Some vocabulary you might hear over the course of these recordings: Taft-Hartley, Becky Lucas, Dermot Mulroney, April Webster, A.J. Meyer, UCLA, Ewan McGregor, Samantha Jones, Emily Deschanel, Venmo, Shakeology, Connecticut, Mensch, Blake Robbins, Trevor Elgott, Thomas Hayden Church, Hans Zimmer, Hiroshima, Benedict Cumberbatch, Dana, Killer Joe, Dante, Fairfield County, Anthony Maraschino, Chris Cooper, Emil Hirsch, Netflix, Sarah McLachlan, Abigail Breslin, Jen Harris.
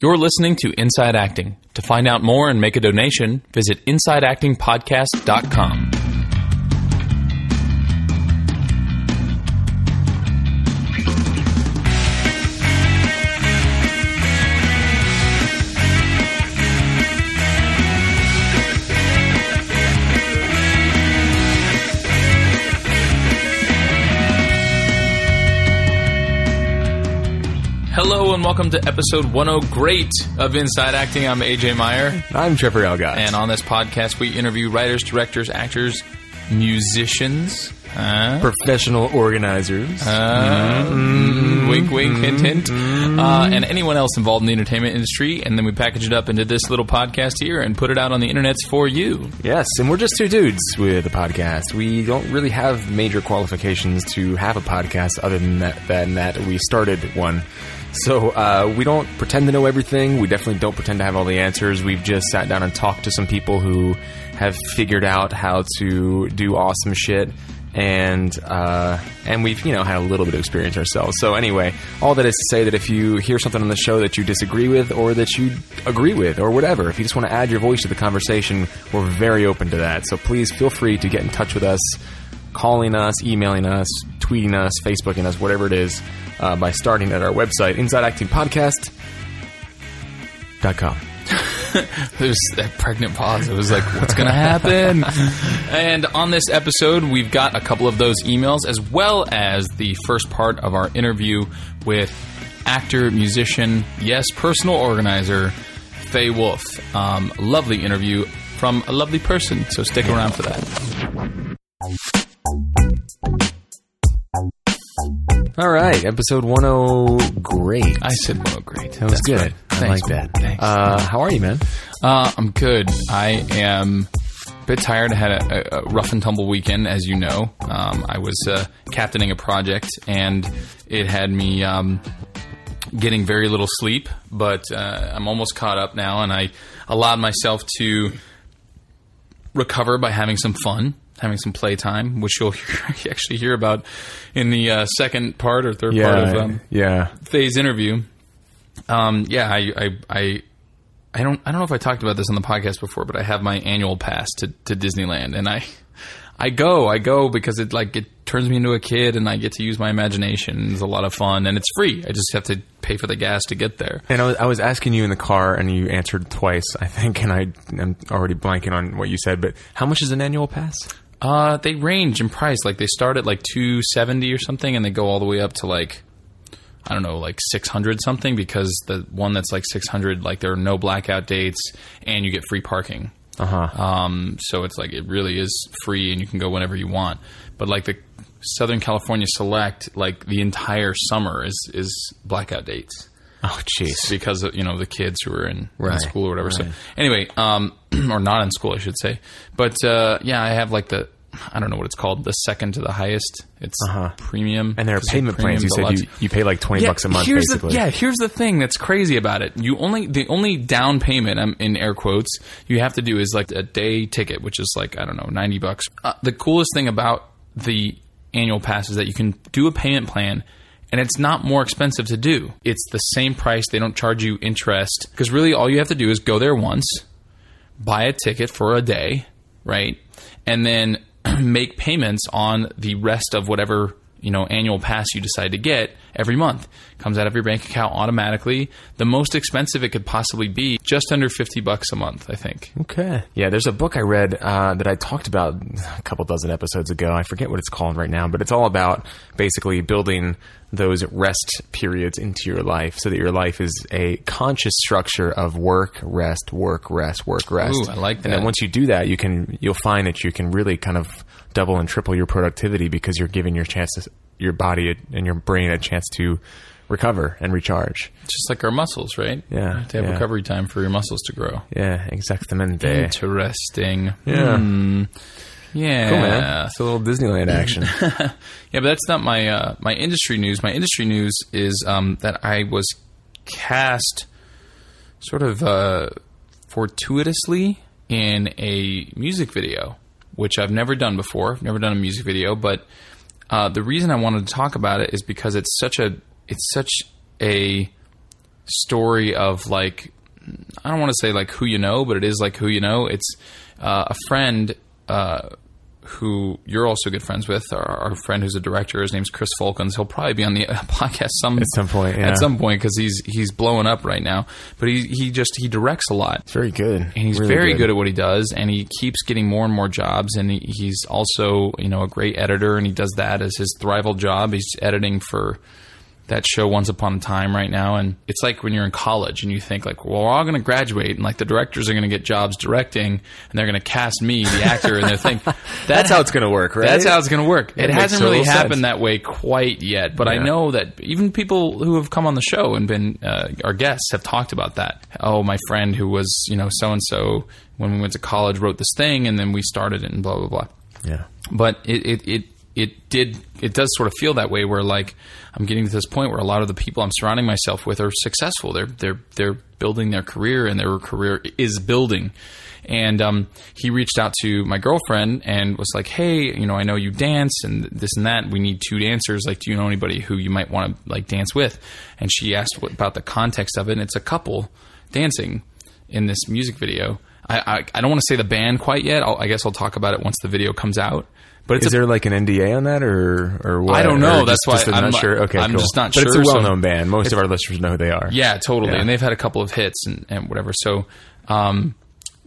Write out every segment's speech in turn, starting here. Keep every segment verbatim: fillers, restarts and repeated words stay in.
You're listening to Inside Acting. To find out more and make a donation, visit Inside Acting Podcast dot com. Hello and welcome to episode one hundred great of Inside Acting. I'm A J. Meyer. I'm Trevor Elgott. And on this podcast, we interview writers, directors, actors, musicians, uh, professional organizers, uh, mm-hmm. wink, wink, hint, hint, mm-hmm. uh, and anyone else involved in the entertainment industry. And then we package it up into this little podcast here and put it out on the internets for you. Yes, and we're just two dudes with a podcast. We don't really have major qualifications to have a podcast other than that, than that we started one. So uh, we don't pretend to know everything. We definitely don't pretend to have all the answers. We've just sat down and talked to some people who have figured out how to do awesome shit. And uh, and we've, you know, had a little bit of experience ourselves. So anyway, all that is to say that if you hear something on the show that you disagree with or that you agree with or whatever, if you just want to add your voice to the conversation, we're very open to that. So please feel free to get in touch with us, calling us, emailing us, tweeting us, Facebooking us, whatever it is, uh, by starting at our website, Inside Acting Podcast dot com. There's that pregnant pause. It was like, what's going to happen? And on this episode, we've got a couple of those emails, as well as the first part of our interview with actor, musician, yes, personal organizer, Faye Wolf. Um, lovely interview from a lovely person, so stick around for that. All right, episode one hundred great. I said one hundred great. That was That's good. Right. I like that. Thanks. Uh, how are you, man? Uh, I'm good. I am a bit tired. I had a, a rough and tumble weekend, as you know. Um, I was uh, captaining a project, and it had me um, getting very little sleep, but uh, I'm almost caught up now, and I allowed myself to recover by having some fun. Having some playtime, which you'll hear, actually hear about in the uh, second part or third yeah, part of um, yeah. Faye's interview. Um, yeah, I, I, I, I don't, I don't know if I talked about this on the podcast before, but I have my annual pass to, to Disneyland, and I, I go, I go because it like it turns me into a kid, and I get to use my imagination. It's a lot of fun, and it's free. I just have to pay for the gas to get there. And I was, I was asking you in the car, and you answered twice, I think, and I, I'm already blanking on what you said. But how much is an annual pass? Uh, they range in price. Like they start at like two seventy or something, and they go all the way up to like I don't know, like six hundred something. Because the one that's like six hundred, like there are no blackout dates, and you get free parking. Uh huh. Um, so it's like it really is free, and you can go whenever you want. But like the Southern California Select, like the entire summer is is blackout dates. Oh, jeez. Because of, you know, the kids who are in, right. in school or whatever. Right. So anyway, um, or not in school, I should say. But, uh, yeah, I have like the, I don't know what it's called, the second to the highest. It's uh-huh. premium. And there are payment plans. You said you, you pay like twenty yeah, bucks a month, here's basically. The, yeah, here's the thing that's crazy about it. You only, the only down payment, I'm in air quotes, you have to do is like a day ticket, which is like, I don't know, ninety bucks. Uh, the coolest thing about the annual pass is that you can do a payment plan. And it's not more expensive to do. It's the same price. They don't charge you interest. Because really all you have to do is go there once, buy a ticket for a day, right? And then make payments on the rest of whatever, you know, annual pass you decide to get every month. Comes out of your bank account automatically. The most expensive it could possibly be, just under fifty bucks a month, I think. Okay. Yeah, there's a book I read uh, that I talked about a couple dozen episodes ago. I forget what it's called right now, but it's all about basically building those rest periods into your life so that your life is a conscious structure of work, rest, work, rest, work, rest. Ooh, I like that. And then once you do that, you can, you'll find that you can really kind of double and triple your productivity because you're giving your chances, your body and your brain a chance to recover and recharge. Just like our muscles, right? Yeah. You have to have yeah. recovery time for your muscles to grow. Yeah, exactamente. Interesting. Yeah. Mm. Yeah. Cool, man. It's a little Disneyland action. Yeah, but that's not my uh, my industry news. My industry news is um, that I was cast sort of uh, fortuitously in a music video, which I've never done before. I've never done a music video, but uh, the reason I wanted to talk about it is because it's such a it's such a story of, like, I don't want to say like Who You Know, but it is like Who You Know. It's uh, a friend uh, who you're also good friends with. Our, our friend who's a director, his name's Chris Falkens. He'll probably be on the podcast some at some point, yeah. at some point because he's he's blowing up right now. But he he just he directs a lot. It's very good, and he's really very good. good at what he does. And he keeps getting more and more jobs. And he, he's also you know a great editor, and he does that as his thrival job. He's editing for that show Once Upon a Time right now. And it's like when you're in college and you think like, well, we're all going to graduate and like the directors are going to get jobs directing and they're going to cast me, the actor, and they think that's, that's how it's going to work, right? That's how it's going to work. It, it hasn't really happened sense. that way quite yet. But yeah. I know that even people who have come on the show and been uh, our guests have talked about that. Oh, my friend who was, you know, so-and-so when we went to college wrote this thing and then we started it and blah, blah, blah. Yeah. But it, it, it, It did. It does sort of feel that way. Where like I'm getting to this point where a lot of the people I'm surrounding myself with are successful. They're they're they're building their career, and their career is building. And um, he reached out to my girlfriend and was like, "Hey, you know, I know you dance and this and that. We need two dancers. Like, do you know anybody who you might want to like dance with?" And she asked what, about the context of it. And it's a couple dancing in this music video. I I, I don't want to say the band quite yet. I'll, I guess I'll talk about it once the video comes out. But it's is a, there like an N D A on that, or or what? I don't know. Or That's just, why just I'm not sure. Okay, I'm cool. just not but sure. But it's a well-known so band. Most of our listeners know who they are. Yeah, totally. Yeah. And they've had a couple of hits and, and whatever. So, um,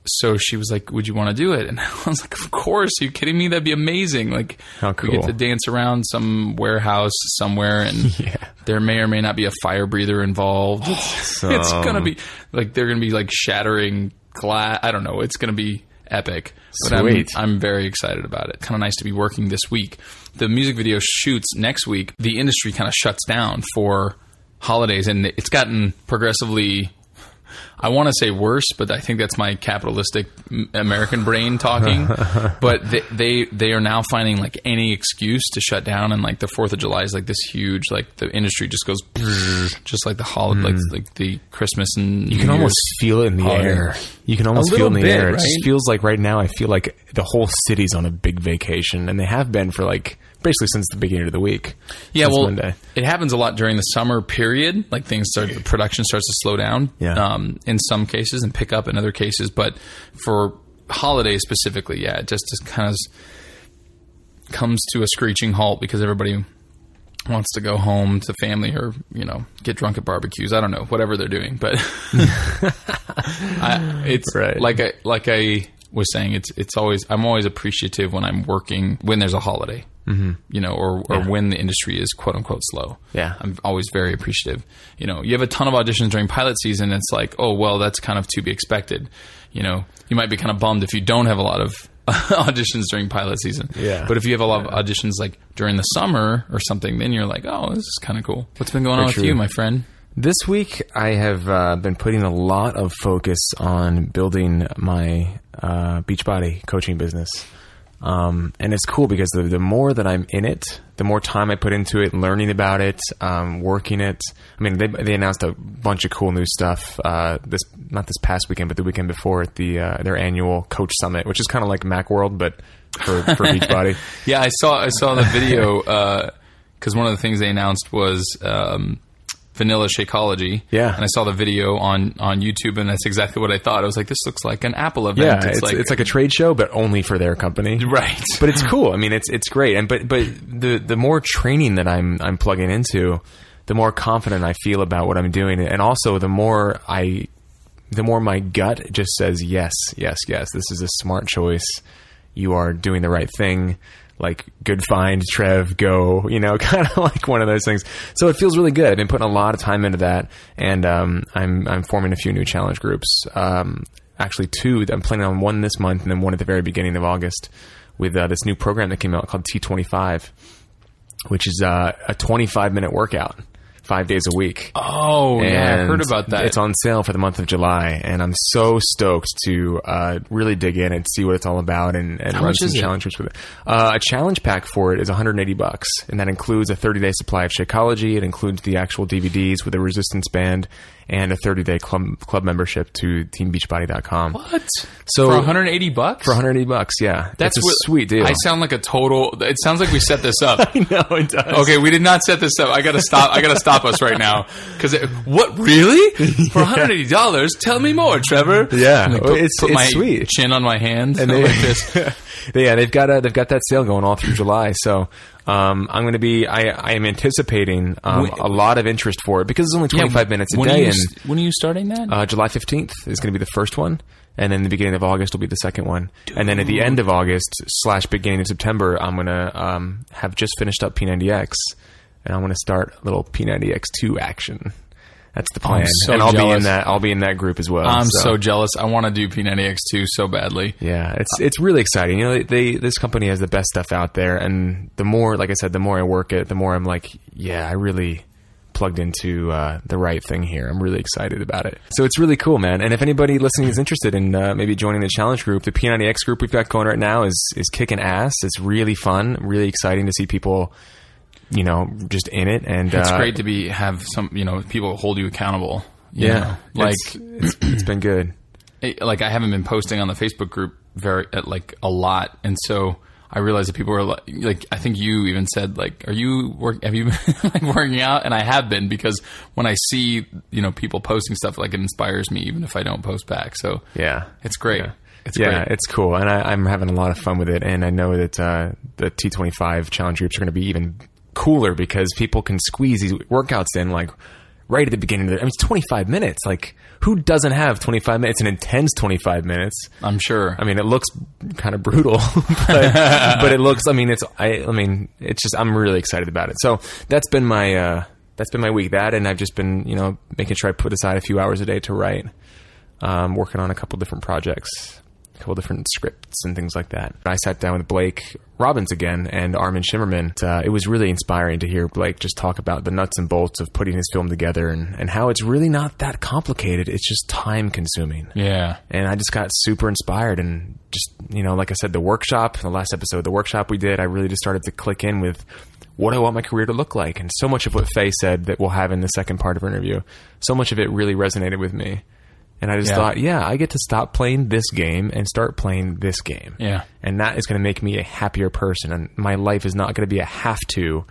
so she was like, "Would you want to do it?" And I was like, "Of course! Are you kidding me? That'd be amazing! Like, how cool. We get to dance around some warehouse somewhere, and yeah. there may or may not be a fire breather involved. It's, um, it's gonna be like they're gonna be like shattering glass. I don't know. It's gonna be." Epic. But Sweet. I'm, I'm very excited about it. Kind of nice to be working this week. The music video shoots next week. The industry kind of shuts down for holidays, and it's gotten progressively, I want to say worse, but I think that's my capitalistic American brain talking. But they, they they are now finding like any excuse to shut down, and like the fourth of July is like this huge, like the industry just goes just like the holiday, mm. like, like the Christmas and New you can Year's almost feel it in the holiday. air. You can almost feel it in the bit, air. It right? just feels like right now I feel like the whole city's on a big vacation, and they have been for like basically since the beginning of the week. Yeah, well, Monday. It happens a lot during the summer period. Like things start, the production starts to slow down yeah. um, in some cases and pick up in other cases. But for holidays specifically, yeah, it just, just kind of comes to a screeching halt because everybody wants to go home to family or, you know, get drunk at barbecues. I don't know, whatever they're doing. But I, it's right. like I, like I was saying, it's it's always I'm always appreciative when I'm working when there's a holiday. Mm-hmm. You know, or, or yeah. when the industry is quote unquote slow. Yeah. I'm always very appreciative. You know, you have a ton of auditions during pilot season. It's like, oh, well, that's kind of to be expected. You know, you might be kind of bummed if you don't have a lot of auditions during pilot season. Yeah. But if you have a lot yeah. of auditions like during the summer or something, then you're like, oh, this is kind of cool. What's been going very on true. with you, my friend? This week, I have uh, been putting a lot of focus on building my uh, Beachbody coaching business. Um, and it's cool because the, the more that I'm in it, the more time I put into it, learning about it, um, working it. I mean, they, they announced a bunch of cool new stuff, uh, this, not this past weekend, but the weekend before at the, uh, their annual coach summit, which is kind of like Macworld, but for, for Beachbody. Yeah. I saw, I saw the video, uh, cause one of the things they announced was, um, vanilla Shakeology. Yeah. And I saw the video on, on YouTube, and that's exactly what I thought. I was like, this looks like an Apple event. Yeah, it's, it's, like, it's like a trade show, but only for their company. Right. But it's cool. I mean, it's, it's great. And, but, but the, the more training that I'm, I'm plugging into, the more confident I feel about what I'm doing. And also the more I, the more my gut just says, yes, yes, yes, this is a smart choice. You are doing the right thing. Like, good find, Trev, go, you know, kind of like one of those things. So it feels really good. I've been putting a lot of time into that, and um, I'm I'm forming a few new challenge groups. Um, actually, two. I'm planning on one this month and then one at the very beginning of August with uh, this new program that came out called T twenty-five, which is uh, a twenty-five minute workout. Five days a week. Oh, and yeah. I heard about that. It's on sale for the month of July, and I'm so stoked to uh, really dig in and see what it's all about and, and run some challenge groups with it. Uh, a challenge pack for it is one hundred eighty bucks, and that includes a thirty day supply of Shakeology. It includes the actual D V Ds with a resistance band and a thirty-day club club membership to team beachbody dot com. What? So for one hundred eighty bucks? For one hundred eighty bucks, yeah. That's a what, sweet deal. I sound like a total... It sounds like we set this up. I know, it does. Okay, we did not set this up. I got to stop. I got to stop us right now. Because what? Really? For one hundred eighty dollars? Tell me more, Trevor. Yeah. Like, put, it's put it's my sweet. Chin on my hand. And they, like this. Yeah, they've got a, they've got that sale going all through July, so... Um, I'm going to be, I, I am anticipating um, when, a lot of interest for it because it's only twenty-five yeah, minutes a when day. Are you, and When are you starting that? Uh, July fifteenth is going to be the first one. And then the beginning of August will be the second one. Dude. And then at the end of August slash beginning of September, I'm going to um, have just finished up P ninety X. And I want to start a little P ninety X two action. That's the plan. So and I'll jealous. be in that I'll be in that group as well. I'm so, so jealous. I want to do P ninety X two so badly. Yeah, it's it's really exciting. You know, they this company has the best stuff out there, and the more, like I said, the more I work it, the more I'm like, yeah, I really plugged into uh, the right thing here. I'm really excited about it. So it's really cool, man. And if anybody listening is interested in uh, maybe joining the challenge group, the P ninety X group we've got going right now is is kicking ass. It's really fun, really exciting to see people, you know, just in it. And it's uh, great to be, have some, you know, people hold you accountable. You yeah. Know? Like it's, it's, it's been good. It, like I haven't been posting on the Facebook group very, like a lot. And so I realized that people were like, like I think you even said like, are you work, have you been like working out? And I have been, because when I see, you know, people posting stuff, like it inspires me, even if I don't post back. So yeah, it's great. Yeah. It's yeah, great. It's cool. And I, I'm having a lot of fun with it. And I know that, uh, the T twenty-five challenge groups are going to be even cooler because people can squeeze these workouts in like right at the beginning of the, I mean, it's twenty-five minutes. Like, who doesn't have twenty-five minutes? It's an intense twenty-five minutes. I'm sure. I mean, it looks kind of brutal, but, but it looks, I mean, it's, I, I mean, it's just, I'm really excited about it. So that's been my, uh, that's been my week. That, and I've just been, you know, making sure I put aside a few hours a day to write, um, working on a couple different projects, couple different scripts and things like that. I sat down with Blake Robbins again and Armin Shimmerman. Uh, it was really inspiring to hear Blake just talk about the nuts and bolts of putting his film together and, and how it's really not that complicated. It's just time consuming. Yeah. And I just got super inspired and just, you know, like I said, the workshop, the last episode, the workshop we did, I really just started to click in with what I want my career to look like. And so much of what Faye said that we'll have in the second part of her interview, so much of it really resonated with me. And I just yeah. thought, yeah, I get to stop playing this game and start playing this game. Yeah. And that is going to make me a happier person. And my life is not going to be a have to, you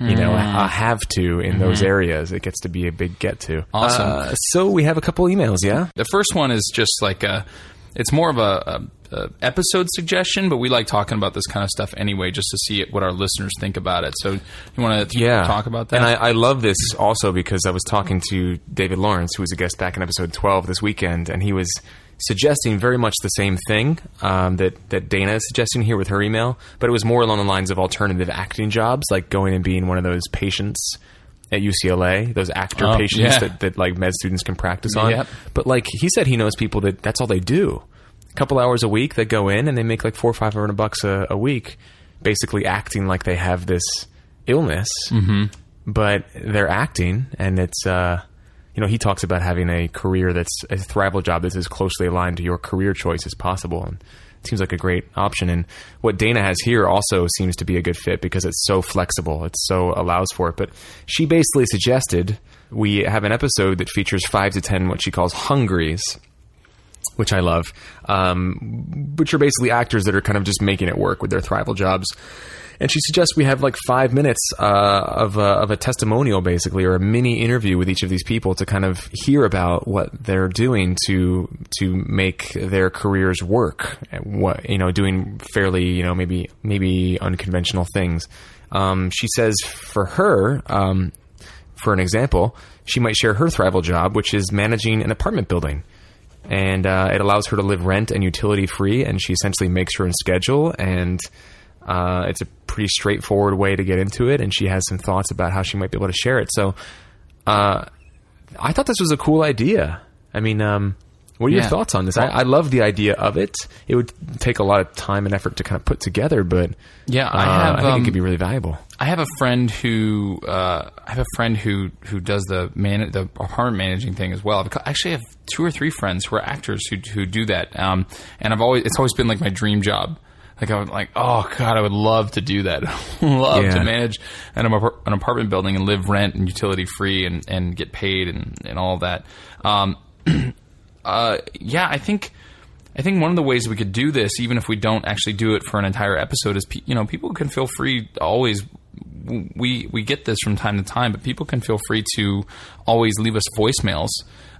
mm. know, a have to in mm-hmm. those areas. It gets to be a big get to. Awesome. Uh, so we have a couple emails, yeah? The first one is just like a, it's more of a, a, a episode suggestion, but we like talking about this kind of stuff anyway, just to see what our listeners think about it. So you want to yeah. talk about that? And I, I love this also because I was talking to David Lawrence, who was a guest back in episode twelve this weekend, and he was suggesting very much the same thing um, that, that Dana is suggesting here with her email, but it was more along the lines of alternative acting jobs, like going and being one of those patients at U C L A, those actor oh, patients yeah. that, that like med students can practice on. Yep. But like he said, he knows people that that's all they do. A couple hours a week, they go in and they make like four or five hundred bucks a, a week, basically acting like they have this illness, mm-hmm. but they're acting. And it's, uh, you know, he talks about having a career that's a thrival job that's as closely aligned to your career choice as possible. And it seems like a great option. And what Dana has here also seems to be a good fit because it's so flexible. It so allows for it. But she basically suggested we have an episode that features five to ten what she calls hungries, which I love, um, which are basically actors that are kind of just making it work with their thrival jobs. And she suggests we have like five minutes uh, of, a, of a testimonial, basically, or a mini interview with each of these people to kind of hear about what they're doing to to make their careers work. What, you know, doing fairly, you know, maybe maybe unconventional things. Um, she says for her, um, for an example, she might share her thrival job, which is managing an apartment building. And uh, it allows her to live rent and utility free, and she essentially makes her own schedule, and uh, it's a pretty straightforward way to get into it, and she has some thoughts about how she might be able to share it. So uh, I thought this was a cool idea. I mean, um, what are yeah. your thoughts on this? I, I love the idea of it. It would take a lot of time and effort to kind of put together, but yeah, I, have, uh, I think um, it could be really valuable. I have a friend who uh, I have a friend who, who does the man the apartment managing thing as well. I've, actually, I have two or three friends who are actors who who do that, um, and I've always it's always been like my dream job. Like, I would like, oh, God, I would love to do that. love yeah. to manage an, an apartment building and live rent and utility free and, and get paid and, and all that. Um, uh, yeah, I think I think one of the ways we could do this, even if we don't actually do it for an entire episode, is, you know, people can feel free to always – we we get this from time to time, but people can feel free to always leave us voicemails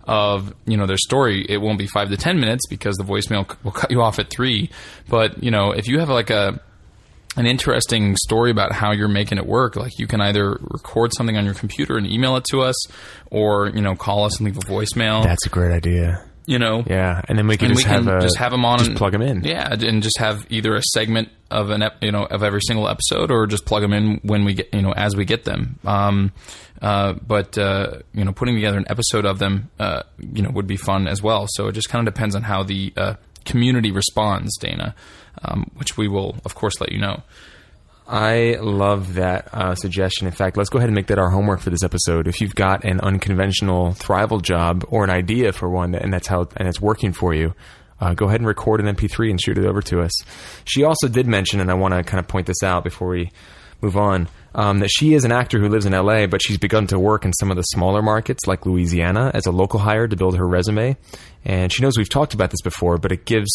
of, you know, their story. It won't be five to ten minutes because the voicemail will cut you off at three. But, you know, if you have like a an interesting story about how you're making it work, like you can either record something on your computer and email it to us, or, you know, call us and leave a voicemail. That's a great idea. You know, yeah, and then we can, and just, we can have a, just have them on, just and plug them in, yeah, and just have either a segment of an ep, you know, of every single episode, or just plug them in when we get, you know, as we get them. Um, uh, but uh, you know, putting together an episode of them, uh, you know, would be fun as well. So it just kind of depends on how the uh, community responds, Dana, um, which we will of course let you know. I love that uh, suggestion. In fact, let's go ahead and make that our homework for this episode. If you've got an unconventional thrival job or an idea for one, and that's how and it's working for you, uh, go ahead and record an M P three and shoot it over to us. She also did mention, and I want to kind of point this out before we move on, um, that she is an actor who lives in L A, but she's begun to work in some of the smaller markets like Louisiana as a local hire to build her resume. And she knows we've talked about this before, but it gives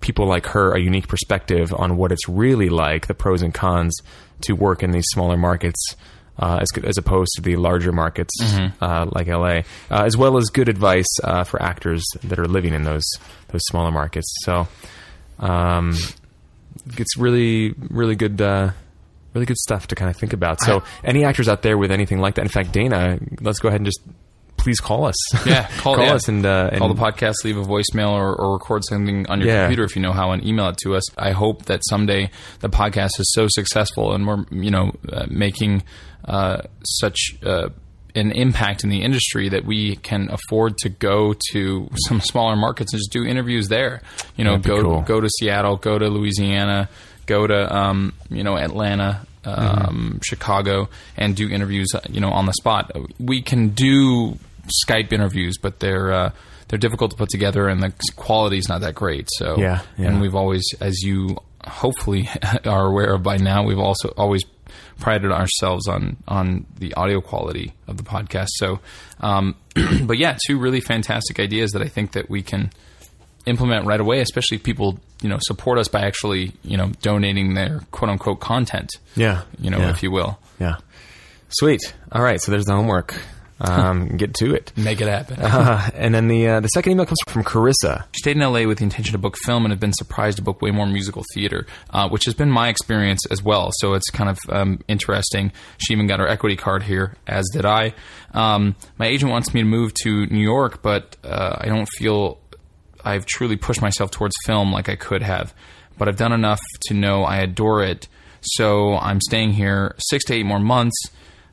people like her a unique perspective on what it's really like, the pros and cons to work in these smaller markets uh, as, as opposed to the larger markets mm-hmm. uh, like L A, uh, as well as good advice uh, for actors that are living in those those smaller markets. So um, it's really, really good uh, really good stuff to kind of think about. So any actors out there with anything like that, in fact, Dana, let's go ahead and just... please call us. Yeah, call, call yeah. us and, uh, and... call the podcast, leave a voicemail, or, or record something on your yeah. computer if you know how, and email it to us. I hope that someday the podcast is so successful and we're, you know, uh, making uh, such uh, an impact in the industry that we can afford to go to some smaller markets and just do interviews there. You know, go cool. go to Seattle, go to Louisiana, go to, um, you know, Atlanta. Um, mm-hmm. Chicago, and do interviews, you know, on the spot. We can do Skype interviews, but they're uh, they're difficult to put together, and the quality's not that great. So yeah, yeah. And we've always, as you hopefully are aware of by now, we've also always prided ourselves on on the audio quality of the podcast. So, um, but yeah, two really fantastic ideas that I think that we can implement right away, especially if people, you know, support us by actually, you know, donating their quote unquote content. Yeah. You know, yeah. if you will. Yeah. Sweet. All right. So there's the homework. Um, get to it. Make it happen. uh, and then the uh, the second email comes from Carissa. She stayed in L A with the intention to book film and have been surprised to book way more musical theater, uh, which has been my experience as well. So it's kind of um, interesting. She even got her equity card here, as did I. Um, my agent wants me to move to New York, but uh, I don't feel... I've truly pushed myself towards film like I could have, but I've done enough to know I adore it. So I'm staying here six to eight more months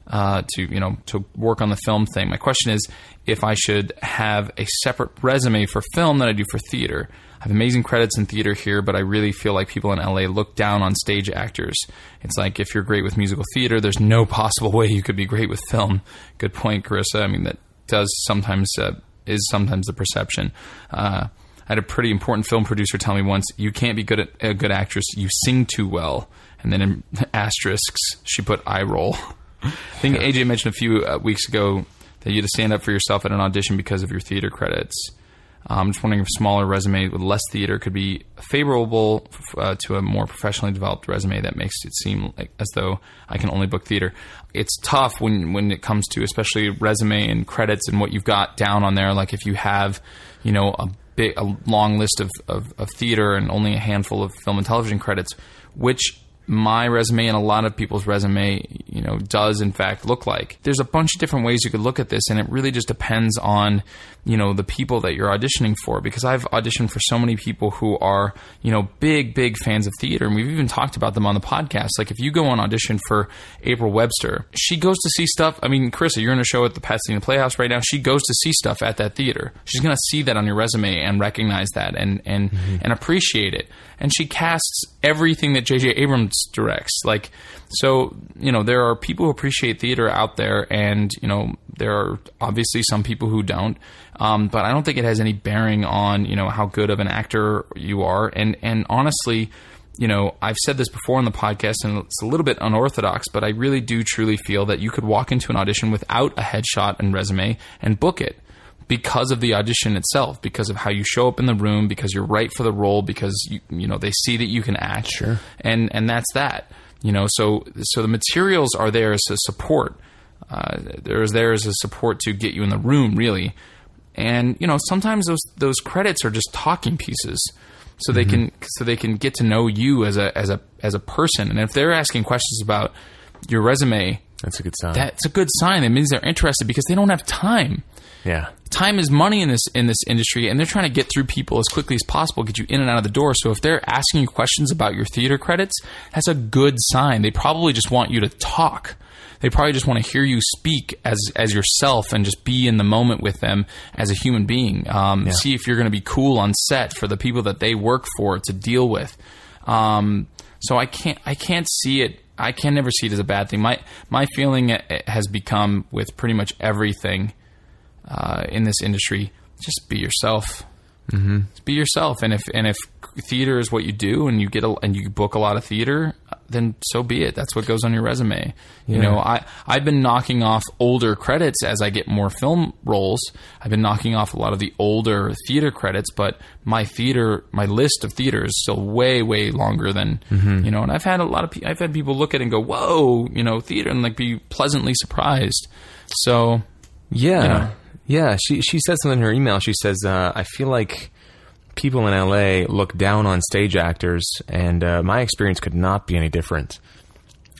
uh, to, you know, to work on the film thing. My question is if I should have a separate resume for film than I do for theater. I have amazing credits in theater here, but I really feel like people in L A look down on stage actors. It's like, if you're great with musical theater, there's no possible way you could be great with film. Good point, Carissa. I mean, that does sometimes, uh, is sometimes the perception. Uh, I had a pretty important film producer tell me once, you can't be good at a good actress. You sing too well. And then in asterisks, she put eye roll. I think A J mentioned a few uh, weeks ago that you had to stand up for yourself at an audition because of your theater credits. I'm um, just wondering if a smaller resume with less theater could be favorable uh, to a more professionally developed resume that makes it seem like as though I can only book theater. It's tough when, when it comes to especially resume and credits and what you've got down on there. Like if you have, you know, a big, a long list of, of, of theater and only a handful of film and television credits, which my resume and a lot of people's resume, you know, does in fact look like. There's a bunch of different ways you could look at this, and it really just depends on, you know, the people that you're auditioning for, because I've auditioned for so many people who are, you know, big, big fans of theater, and we've even talked about them on the podcast. Like if you go on audition for April Webster, she goes to see stuff. I mean, Carissa, you're in a show at the Pasadena Playhouse right now. She goes to see stuff at that theater. She's going to see that on your resume and recognize that and, and, mm-hmm. and appreciate it. And she casts everything that J J Abrams directs. Like, so, you know, there are people who appreciate theater out there, and, you know, there are obviously some people who don't. Um, but I don't think it has any bearing on, you know, how good of an actor you are. And, and honestly, you know, I've said this before on the podcast, and it's a little bit unorthodox, but I really do truly feel that you could walk into an audition without a headshot and resume and book it because of the audition itself, because of how you show up in the room, because you're right for the role, because, you, you know, they see that you can act. Sure. And, and that's that, you know, so, so the materials are there as a support. Uh, there's, there's a support to get you in the room, really. And, you know, sometimes those, those credits are just talking pieces. So they mm-hmm. can, so they can get to know you as a, as a, as a person. And if they're asking questions about your resume, that's a good sign. That's a good sign. It means they're interested because they don't have time. Yeah. Time is money in this, in this industry, and they're trying to get through people as quickly as possible, get you in and out of the door. So if they're asking you questions about your theater credits, that's a good sign. They probably just want you to talk. They probably just want to hear you speak as, as yourself and just be in the moment with them as a human being. Um, yeah. See if you're going to be cool on set for the people that they work for to deal with. Um, so I can't, I can't see it. I can never see it as a bad thing. My, my feeling has become with pretty much everything, uh, in this industry, just be yourself. Mm-hmm. Just be yourself. And if, and if theater is what you do and you get, a, and you book a lot of theater, then so be it. That's what goes on your resume. Yeah. You know, I, I've been knocking off older credits as I get more film roles. I've been knocking off a lot of the older theater credits, but my theater, my list of theater is still way, way longer than, mm-hmm. you know, and I've had a lot of, pe- I've had people look at it and go, whoa, you know, theater, and like be pleasantly surprised. So, yeah. You know. Yeah. She, she said something in her email. She says, uh, I feel like people in L A look down on stage actors, and uh, my experience could not be any different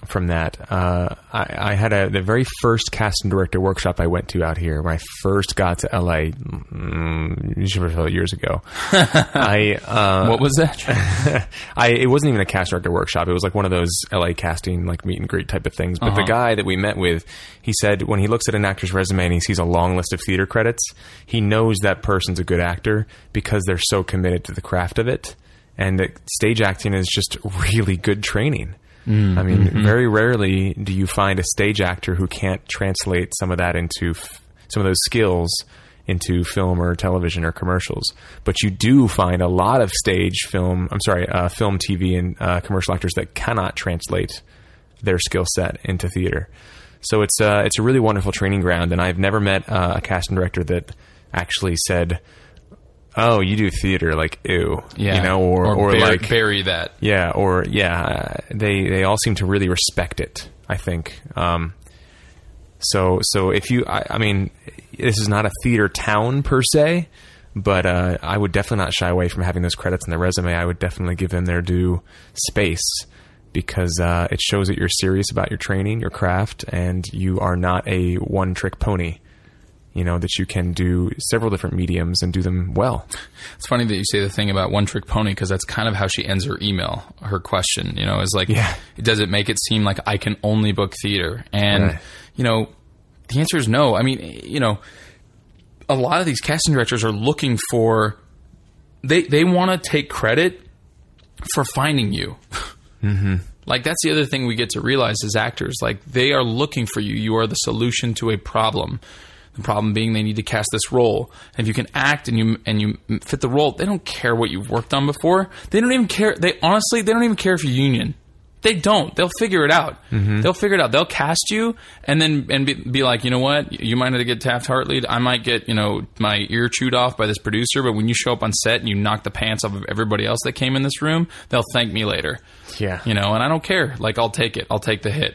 from that. Uh, I, I had a, the very first casting director workshop I went to out here when I first got to L A mm, years ago. I uh, what was that? I it wasn't even a cast director workshop. It was like one of those L A casting like meet and greet type of things. But uh-huh. the guy that we met with, he said when he looks at an actor's resume and he sees a long list of theater credits, he knows that person's a good actor because they're so committed to the craft of it, and that stage acting is just really good training. I mean, mm-hmm. very rarely do you find a stage actor who can't translate some of that into f- some of those skills into film or television or commercials. But you do find a lot of stage film, I'm sorry, uh, film, T V, and uh, commercial actors that cannot translate their skill set into theater. So it's uh, it's a really wonderful training ground. And I've never met uh, a casting director that actually said, oh, you do theater, like, ew, yeah. you know, or, or, or bear, like bury that. Yeah. Or yeah, they, they all seem to really respect it, I think. Um, so, so if you, I, I mean, this is not a theater town per se, but, uh, I would definitely not shy away from having those credits in the resume. I would definitely give them their due space because, uh, it shows that you're serious about your training, your craft, and you are not a one trick pony. You know, that you can do several different mediums and do them well. It's funny that you say the thing about one trick pony, because that's kind of how she ends her email, her question, you know, is like, yeah. does it make it seem like I can only book theater? And, right. you know, the answer is no. I mean, you know, a lot of these casting directors are looking for, they, they want to take credit for finding you. Mm-hmm. Like, that's the other thing we get to realize as actors, like they are looking for you. You are the solution to a problem. The problem being they need to cast this role. And if you can act and you and you fit the role, they don't care what you've worked on before. They don't even care. They honestly, they don't even care if you're union. They don't. They'll figure it out. Mm-hmm. They'll figure it out. They'll cast you and then and be, be like, you know what? You might have to get Taft-Hartley. I might get, you know, my ear chewed off by this producer. But when you show up on set and you knock the pants off of everybody else that came in this room, they'll thank me later. Yeah. You know, and I don't care. Like, I'll take it. I'll take the hit.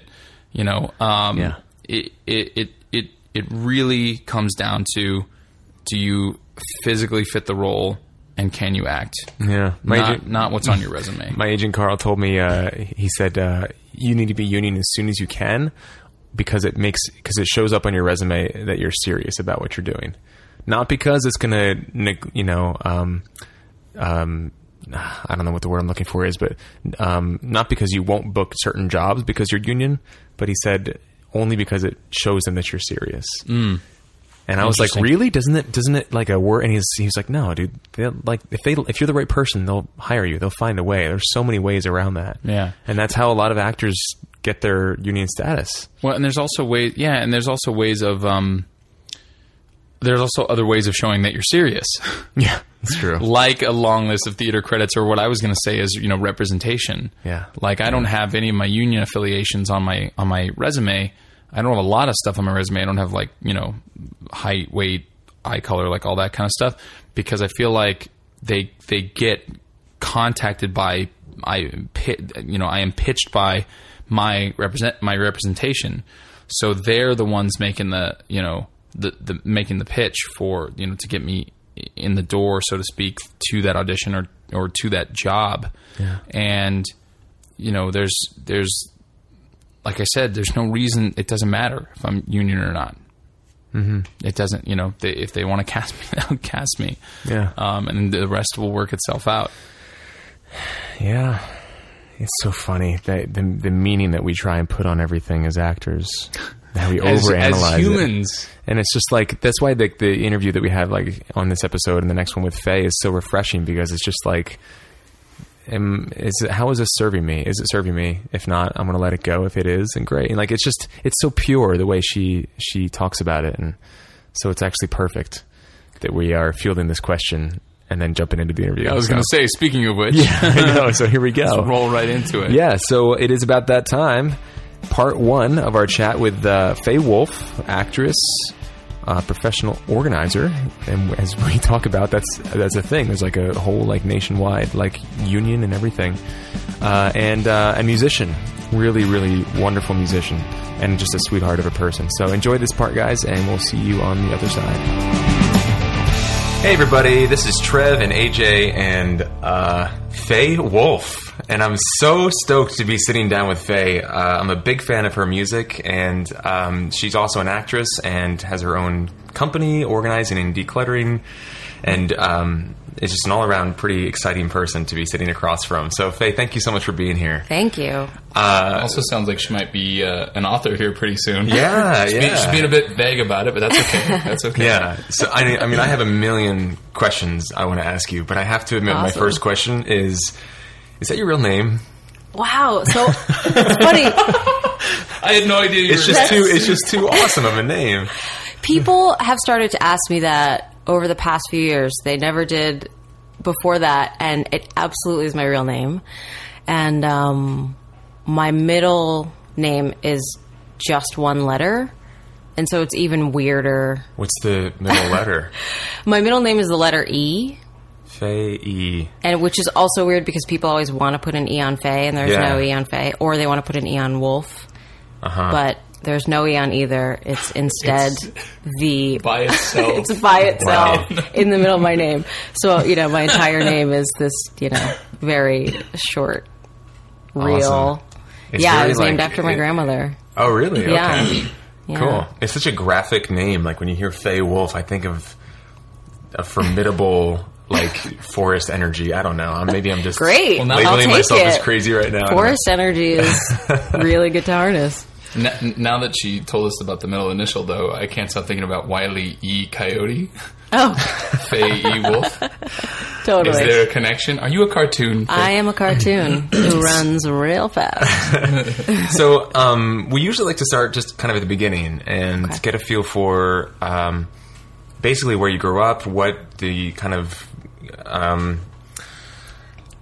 You know, um, yeah. it, it, it, it It really comes down to, do you physically fit the role and can you act? Yeah. My not, agent, not what's on your resume. My agent Carl told me, uh, he said, uh, you need to be union as soon as you can because it makes, because it shows up on your resume that you're serious about what you're doing. Not because it's going to, you know, um, um, I don't know what the word I'm looking for is, but um, not because you won't book certain jobs because you're union, but he said, only because it shows them that you're serious. Mm. And I was like, really? Doesn't it, doesn't it like a word? And he's, he's like, no, dude, like if they, if you're the right person, they'll hire you. They'll find a way. There's so many ways around that. Yeah. And that's how a lot of actors get their union status. Well, and there's also ways. Yeah. And there's also ways of, um, there's also other ways of showing that you're serious. Yeah. It's true. Like a long list of theater credits, or what I was going to say is, you know, representation. Yeah. Like I don't have any of my union affiliations on my, on my resume. I don't have a lot of stuff on my resume. I don't have like, you know, height, weight, eye color, like all that kind of stuff, because I feel like they, they get contacted by, I, you know, I am pitched by my represent my representation. So they're the ones making the, you know, the, the making the pitch for, you know, to get me in the door, so to speak, to that audition or, or to that job. Yeah. And, you know, there's, there's, like I said, there's no reason. It doesn't matter if I'm union or not. Mm-hmm. It doesn't, you know, they, if they want to cast me, they'll cast me. Yeah. Um, and the rest will work itself out. Yeah. It's so funny that the, the meaning that we try and put on everything as actors, that we as, overanalyze as humans. It. And it's just like, that's why the, the interview that we have like on this episode and the next one with Faye is so refreshing, because it's just like, am, is it, how is this serving me? Is it serving me? If not, I'm going to let it go. If it is, then great. And like, it's just, it's so pure the way she, she talks about it. And so it's actually perfect that we are fielding this question and then jumping into the interview. I was going to say, speaking of which. Yeah, I know. So here we go. Let's roll right into it. Yeah. So it is about that time. Part one of our chat with uh, Faye Wolf, actress, uh, professional organizer. And as we talk about, that's that's a thing. There's like a whole like nationwide like union and everything. Uh, and uh, a musician. Really, really wonderful musician. And just a sweetheart of a person. So enjoy this part, guys. And we'll see you on the other side. Hey everybody, this is Trev and A J and uh, Faye Wolf, and I'm so stoked to be sitting down with Faye. Uh, I'm a big fan of her music, and um, she's also an actress and has her own company, organizing and decluttering, and um, is just an all-around pretty exciting person to be sitting across from. So Faye, thank you so much for being here. Thank you. Uh, also sounds like she might be uh, an author here pretty soon. Yeah, she's yeah. Being, she's being a bit vague about it, but that's okay. That's okay. Yeah. So I, I mean, I have a million questions I want to ask you, but I have to admit, awesome. My first question is: is that your real name? Wow. So it's funny. I had no idea. It's just too. It's just too awesome of a name. People have started to ask me that over the past few years. They never did before that, and it absolutely is my real name. And um. My middle name is just one letter, and so it's even weirder. What's the middle letter? My middle name is the letter E. Faye E. And which is also weird because people always want to put an E on Faye, and there's yeah. no E on Faye, or they want to put an E on Wolf. Uh-huh. But there's no E on either. It's instead it's the... By itself. It's by itself wow. in the middle of my name. So, you know, my entire name is this, you know, very short, real... Awesome. It's yeah, it was like, named after my it, grandmother. Oh, really? Yeah. Okay. Yeah. Cool. It's such a graphic name. Like, when you hear Faye Wolf, I think of a formidable, like, forest energy. I don't know. Maybe I'm just Great. Well, labeling myself it. As crazy right now. Forest energy is really good to harness. Now, now that she told us about the middle initial, though, I can't stop thinking about Wile E. Coyote. Oh. Faye E. Wolf. Totally. Is there a connection? Are you a cartoon? I am a cartoon who runs real fast. So um, we usually like to start just kind of at the beginning and okay. get a feel for um, basically where you grew up, what the kind of... Um,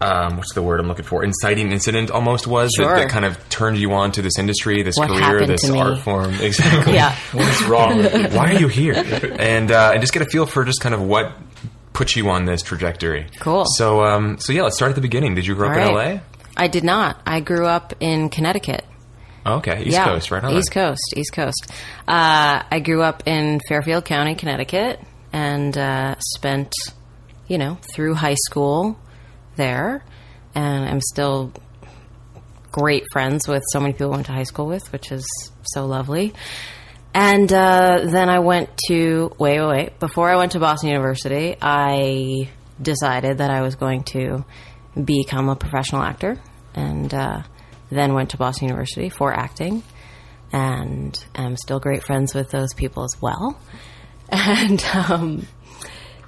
Um, what's the word I'm looking for? Inciting incident almost was sure. that, that kind of turned you on to this industry, this what career, this art form. Exactly. Yeah. What's wrong with you? Why are you here? And uh, and just get a feel for just kind of what put you on this trajectory. Cool. So um so yeah, let's start at the beginning. Did you grow All up right. in L A? I did not. I grew up in Connecticut. Oh, okay, East yeah. Coast, right on. East Coast, East Coast. Uh, I grew up in Fairfield County, Connecticut, and uh, spent, you know, through high school there, and I'm still great friends with so many people I went to high school with, which is so lovely. And uh, then I went to wait, wait, wait. Before I went to Boston University, I decided that I was going to become a professional actor, and uh, then went to Boston University for acting, and I'm still great friends with those people as well. And um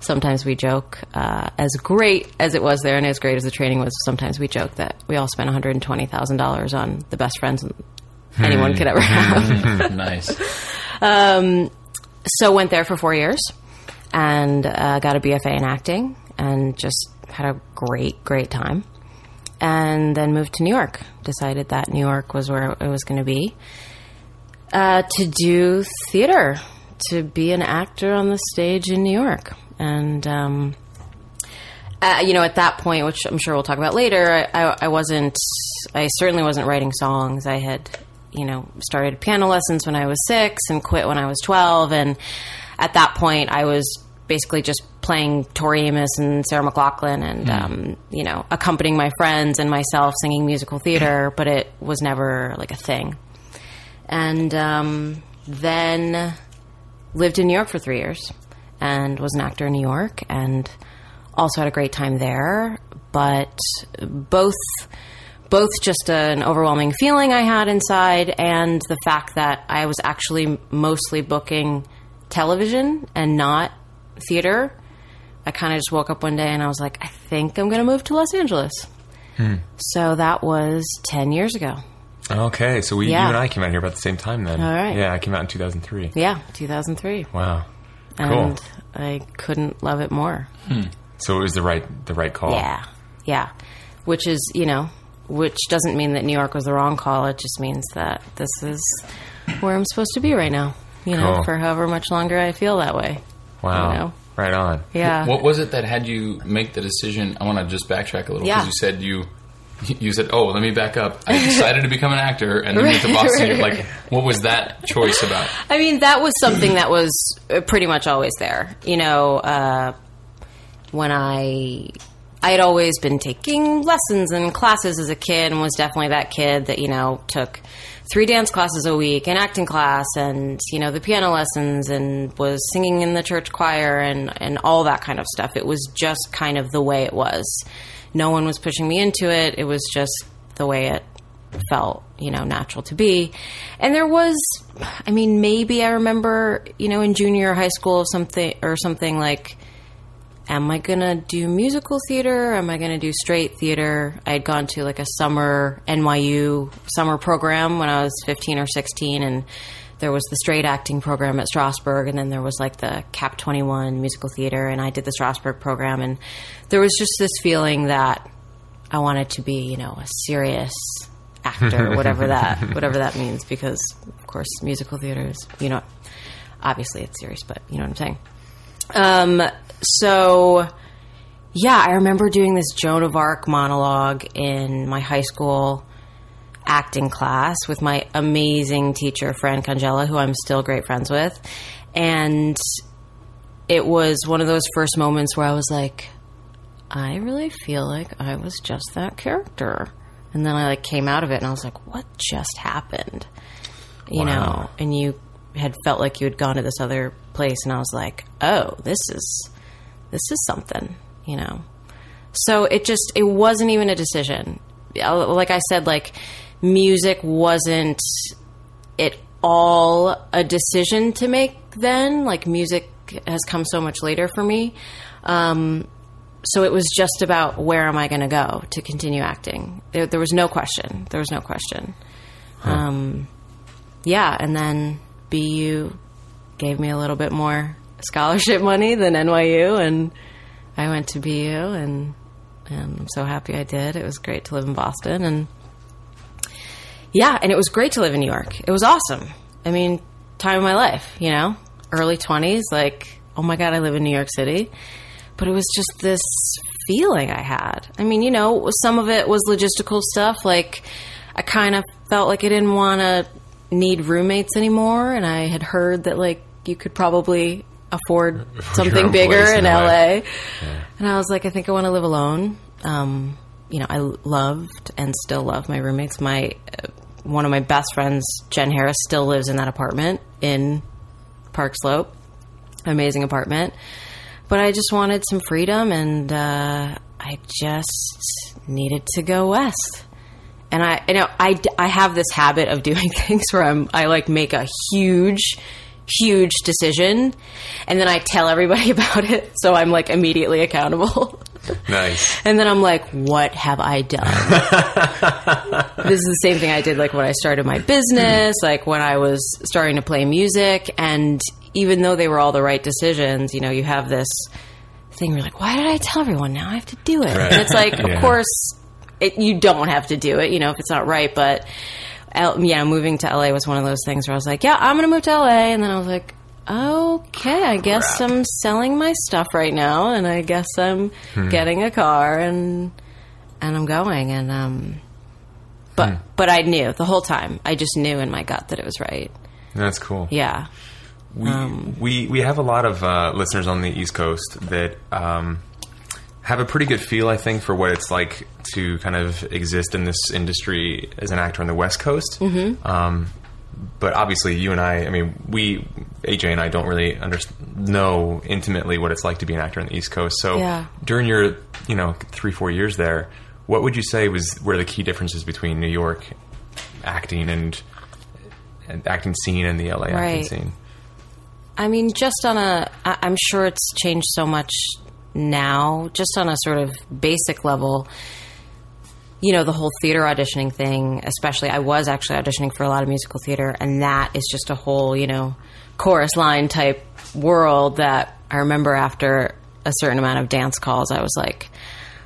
sometimes we joke, uh, as great as it was there and as great as the training was, sometimes we joke that we all spent one hundred twenty thousand dollars on the best friends anyone could ever have. Nice. Um, so went there for four years and uh, got a B F A in acting, and just had a great, great time. And then moved to New York. Decided that New York was where it was going to be. Uh, to do theater, to be an actor on the stage in New York. And, um, uh, you know, at that point, which I'm sure we'll talk about later, I, I wasn't, I certainly wasn't writing songs. I had, you know, started piano lessons when I was six and quit when I was twelve. And at that point, I was basically just playing Tori Amos and Sarah McLachlan and, mm. um, you know, accompanying my friends and myself singing musical theater, but it was never like a thing. And um, then lived in New York for three years and was an actor in New York and also had a great time there. But both both just an overwhelming feeling I had inside and the fact that I was actually mostly booking television and not theater. I kind of just woke up one day and I was like, I think I'm going to move to Los Angeles. Hmm. So that was ten years ago. Okay. So we, yeah. you and I came out here about the same time then. All right. Yeah. I came out in two thousand three. Yeah. two thousand three. Wow. Cool. And I couldn't love it more. Hmm. So it was the right, the right call. Yeah. Yeah. Which is, you know, which doesn't mean that New York was the wrong call. It just means that this is where I'm supposed to be right now, you cool. know, for however much longer I feel that way. Wow. You know? Right on. Yeah. What was it that had you make the decision? I want to just backtrack a little because yeah. you said you you said, oh, let me back up. I decided to become an actor and then went right, to Boston. Right, like, what was that choice about? I mean, that was something that was pretty much always there. You know, uh, when I, I had always been taking lessons and classes as a kid and was definitely that kid that, you know, took three dance classes a week, an acting class, and, you know, the piano lessons, and was singing in the church choir, and, and all that kind of stuff. It was just kind of the way it was. No one was pushing me into it. It was just the way it felt, you know, natural to be. And there was, I mean, maybe I remember, you know, in junior high school something or something like, am I going to do musical theater? Am I going to do straight theater? I had gone to like a summer N Y U summer program when I was fifteen or sixteen, and there was the straight acting program at Strasberg, and then there was like the C A P twenty-one musical theater, and I did the Strasberg program, and there was just this feeling that I wanted to be, you know, a serious actor, whatever that whatever that means, because, of course, musical theater is, you know, obviously it's serious, but you know what I'm saying. Um, so yeah, I remember doing this Joan of Arc monologue in my high school acting class with my amazing teacher, Fran Congella, who I'm still great friends with. And it was one of those first moments where I was like, I really feel like I was just that character. And then I like came out of it and I was like, what just happened? You wow. know, and you had felt like you had gone to this other place, and I was like, oh, this is, this is something, you know? So it just, it wasn't even a decision. Like I said, like music wasn't at all a decision to make then. Like music has come so much later for me. Um, so it was just about, where am I going to go to continue acting? There, there was no question. There was no question. Huh. Um, yeah. And then B U gave me a little bit more scholarship money than N Y U, and I went to B U, and and I'm so happy I did. It was great to live in Boston, and yeah, and it was great to live in New York. It was awesome. I mean, time of my life, you know, early twenties, like, oh my God, I live in New York City. But it was just this feeling I had. I mean, you know, some of it was logistical stuff. Like, I kind of felt like I didn't want to need roommates anymore, and I had heard that like you could probably afford something bigger in L A. Yeah. And I was like, I think I want to live alone. Um, you know, I loved and still love my roommates. My uh, one of my best friends, Jen Harris, still lives in that apartment in Park Slope. Amazing apartment. But I just wanted some freedom, and uh, I just needed to go west. And I, you know, I, I have this habit of doing things where I'm, I like make a huge, huge decision, and then I tell everybody about it. So I'm like immediately accountable. Nice. And then I'm like, what have I done? This is the same thing I did, like when I started my business, like when I was starting to play music. And even though they were all the right decisions, you know, you have this thing where you're like, why did I tell everyone? Now I have to do it. Right. And it's like, yeah. of course, it, you don't have to do it, you know, if it's not right. But, yeah, moving to L A was one of those things where I was like, yeah, I'm going to move to L A. And then I was like, okay, I guess Crap. I'm selling my stuff right now. And I guess I'm hmm. getting a car and and I'm going. And um, But hmm. but I knew the whole time. I just knew in my gut that it was right. That's cool. Yeah. We, um, we we have a lot of uh, listeners on the East Coast that um, have a pretty good feel, I think, for what it's like to kind of exist in this industry as an actor on the West Coast. Mm-hmm. Um, but obviously, you and I, I mean, we, A J and I, don't really under- know intimately what it's like to be an actor on the East Coast. So yeah. during your, you know, three, four years there, what would you say was were the key differences between New York acting and, and acting scene and the L A right. acting scene? I mean, just on a, I'm sure it's changed so much now, just on a sort of basic level, you know, the whole theater auditioning thing, especially, I was actually auditioning for a lot of musical theater, and that is just a whole, you know, chorus line type world that I remember after a certain amount of dance calls, I was like,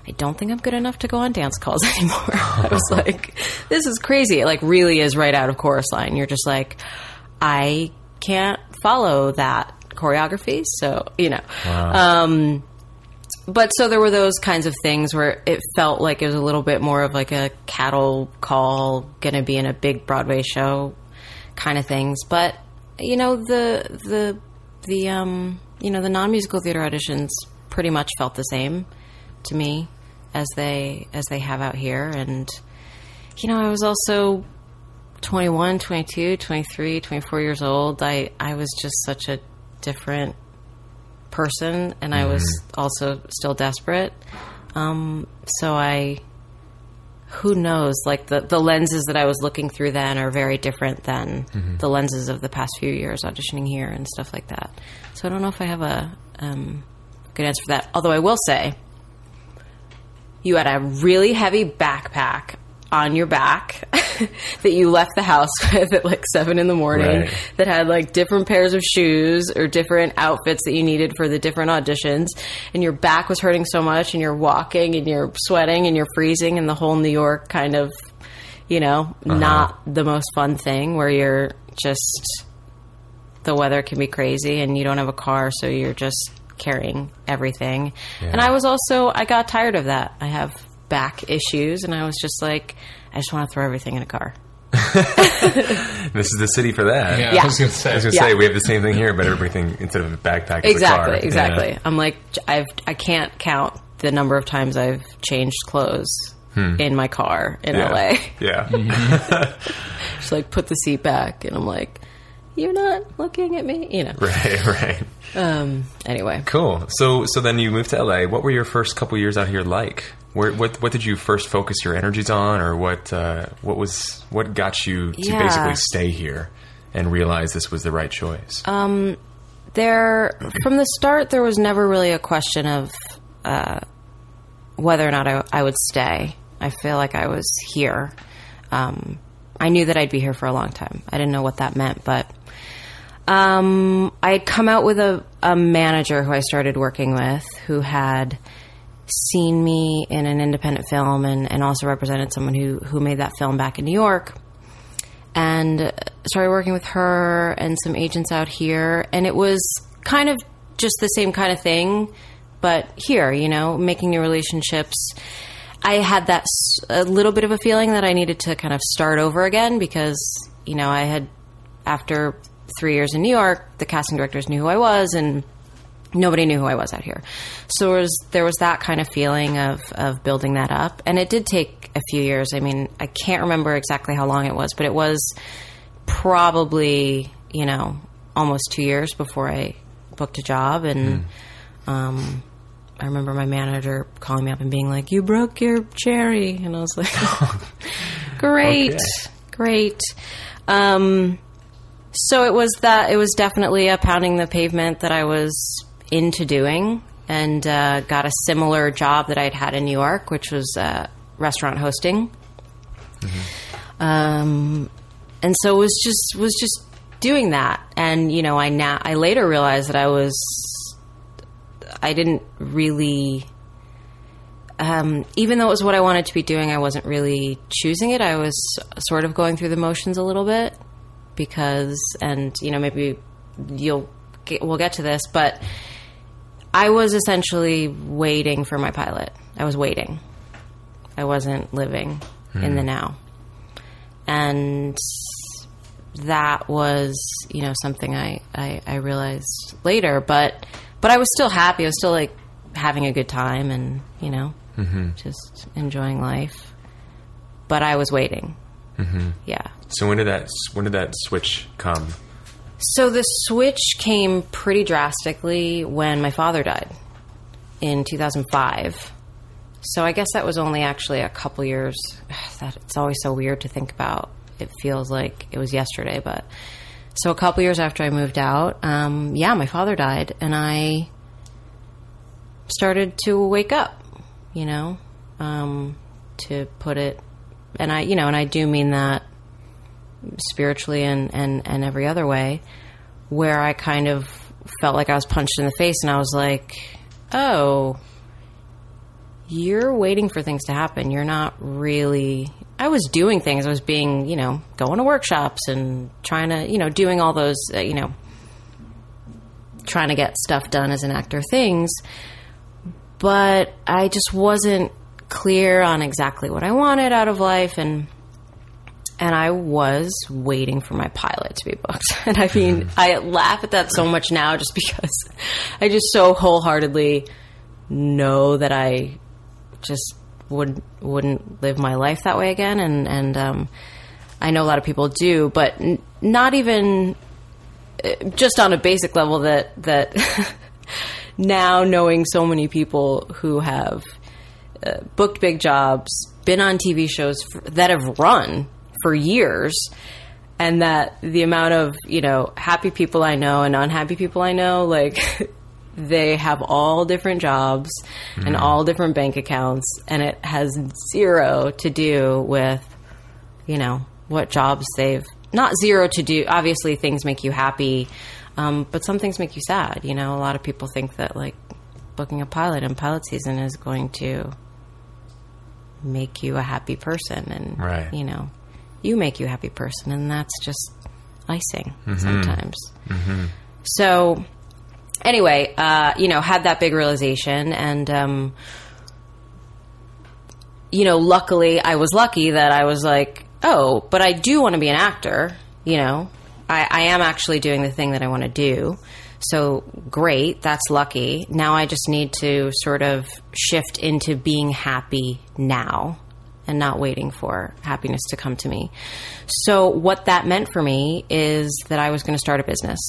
I don't think I'm good enough to go on dance calls anymore. I was like, this is crazy. It like really is right out of chorus line. You're just like, I can't follow that choreography, so you know wow. um but so there were those kinds of things where it felt like it was a little bit more of like a cattle call, gonna be in a big Broadway show kind of things. But you know, the the the um you know, the non-musical theater auditions pretty much felt the same to me as they as they have out here. And you know, I was also twenty-one, twenty-two, twenty-three, twenty-four years old. I, I was just such a different person, and I mm. was also still desperate. Um, so I, who knows, like the, the lenses that I was looking through then are very different than mm-hmm. the lenses of the past few years auditioning here and stuff like that. So I don't know if I have a um, good answer for that. Although I will say, you had a really heavy backpack on your back that you left the house with at like seven in the morning right. that had like different pairs of shoes or different outfits that you needed for the different auditions, and your back was hurting so much, and you're walking and you're sweating and you're freezing, and the whole New York kind of, you know, uh-huh. not the most fun thing where you're just, the weather can be crazy and you don't have a car, so you're just carrying everything. Yeah. And I was also, I got tired of that. I have back issues, and I was just like, I just want to throw everything in a car. This is the city for that. Yeah, yeah. I was going to say, I was gonna yeah. say we have the same thing here, but everything instead of a backpack is exactly, a car. Exactly. Yeah. I'm like, I've I can't count the number of times I've changed clothes hmm. in my car in yeah. L A. Yeah. Mm-hmm. Just like put the seat back, and I'm like, you're not looking at me, you know. Right, right. Um. Anyway. Cool. So, so then you moved to L A. What were your first couple years out here like? Where, what, what did you first focus your energies on, or what, uh, what was, what got you to yeah. basically stay here and realize this was the right choice? Um, there, from the start, there was never really a question of uh, whether or not I, I would stay. I feel like I was here. Um, I knew that I'd be here for a long time. I didn't know what that meant, but um, I had come out with a, a manager who I started working with who had seen me in an independent film and, and also represented someone who, who made that film back in New York, and started working with her and some agents out here. And it was kind of just the same kind of thing, but here, you know, making new relationships. I had that a little bit of a feeling that I needed to kind of start over again because, you know, I had, after three years in New York, the casting directors knew who I was, and nobody knew who I was out here. So there was, there was that kind of feeling of, of building that up. And it did take a few years. I mean, I can't remember exactly how long it was, but it was probably, you know, almost two years before I booked a job. And, mm. um, I remember my manager calling me up and being like, you broke your cherry. And I was like, oh, great, okay. great. Um, so it was that, it was definitely a pounding the pavement that I was into doing, and uh, got a similar job that I'd had in New York, which was uh, restaurant hosting. Mm-hmm. Um, and so it was just, was just doing that. And, you know, I, na- I later realized that I was, I didn't really, um, even though it was what I wanted to be doing, I wasn't really choosing it. I was sort of going through the motions a little bit because, and, you know, maybe you'll get, we'll get to this, but I was essentially waiting for my pilot. I was waiting. I wasn't living mm. in the now. And that was, you know, something I, I, I realized later, but, but I was still happy. I was still like having a good time and, you know, mm-hmm. just enjoying life, but I was waiting. Mm-hmm. Yeah. So when did that, when did that switch come? So the switch came pretty drastically when my father died in two thousand five. So I guess that was only actually a couple years. That it's always so weird to think about. It feels like it was yesterday, but so a couple years after I moved out, um, yeah, my father died and I started to wake up, you know, um, to put it, and I, you know, and I do mean that spiritually and, and, and every other way, where I kind of felt like I was punched in the face and I was like, oh, you're waiting for things to happen. You're not really... I was doing things. I was being, you know, going to workshops and trying to, you know, doing all those, uh, you know, trying to get stuff done as an actor things. But I just wasn't clear on exactly what I wanted out of life. And and I was waiting for my pilot to be booked. And I mean, I laugh at that so much now just because I just so wholeheartedly know that I just... would wouldn't live my life that way again, and and um I know a lot of people do, but n- not even uh, just on a basic level that that now knowing so many people who have uh, booked big jobs, been on T V shows for, that have run for years, and that the amount of, you know, happy people I know and unhappy people I know, like they have all different jobs mm. and all different bank accounts, and it has zero to do with, you know, what jobs they've... Not zero to do... Obviously, things make you happy, um, but some things make you sad. You know, a lot of people think that, like, booking a pilot in pilot season is going to make you a happy person. And, right. you know, you make you a happy person, and that's just icing mm-hmm. sometimes. Mm-hmm. So... Anyway, uh, you know, had that big realization and, um, you know, luckily I was lucky that I was like, oh, but I do want to be an actor. You know, I, I am actually doing the thing that I want to do. So great. That's lucky. Now I just need to sort of shift into being happy now and not waiting for happiness to come to me. So what that meant for me is that I was going to start a business.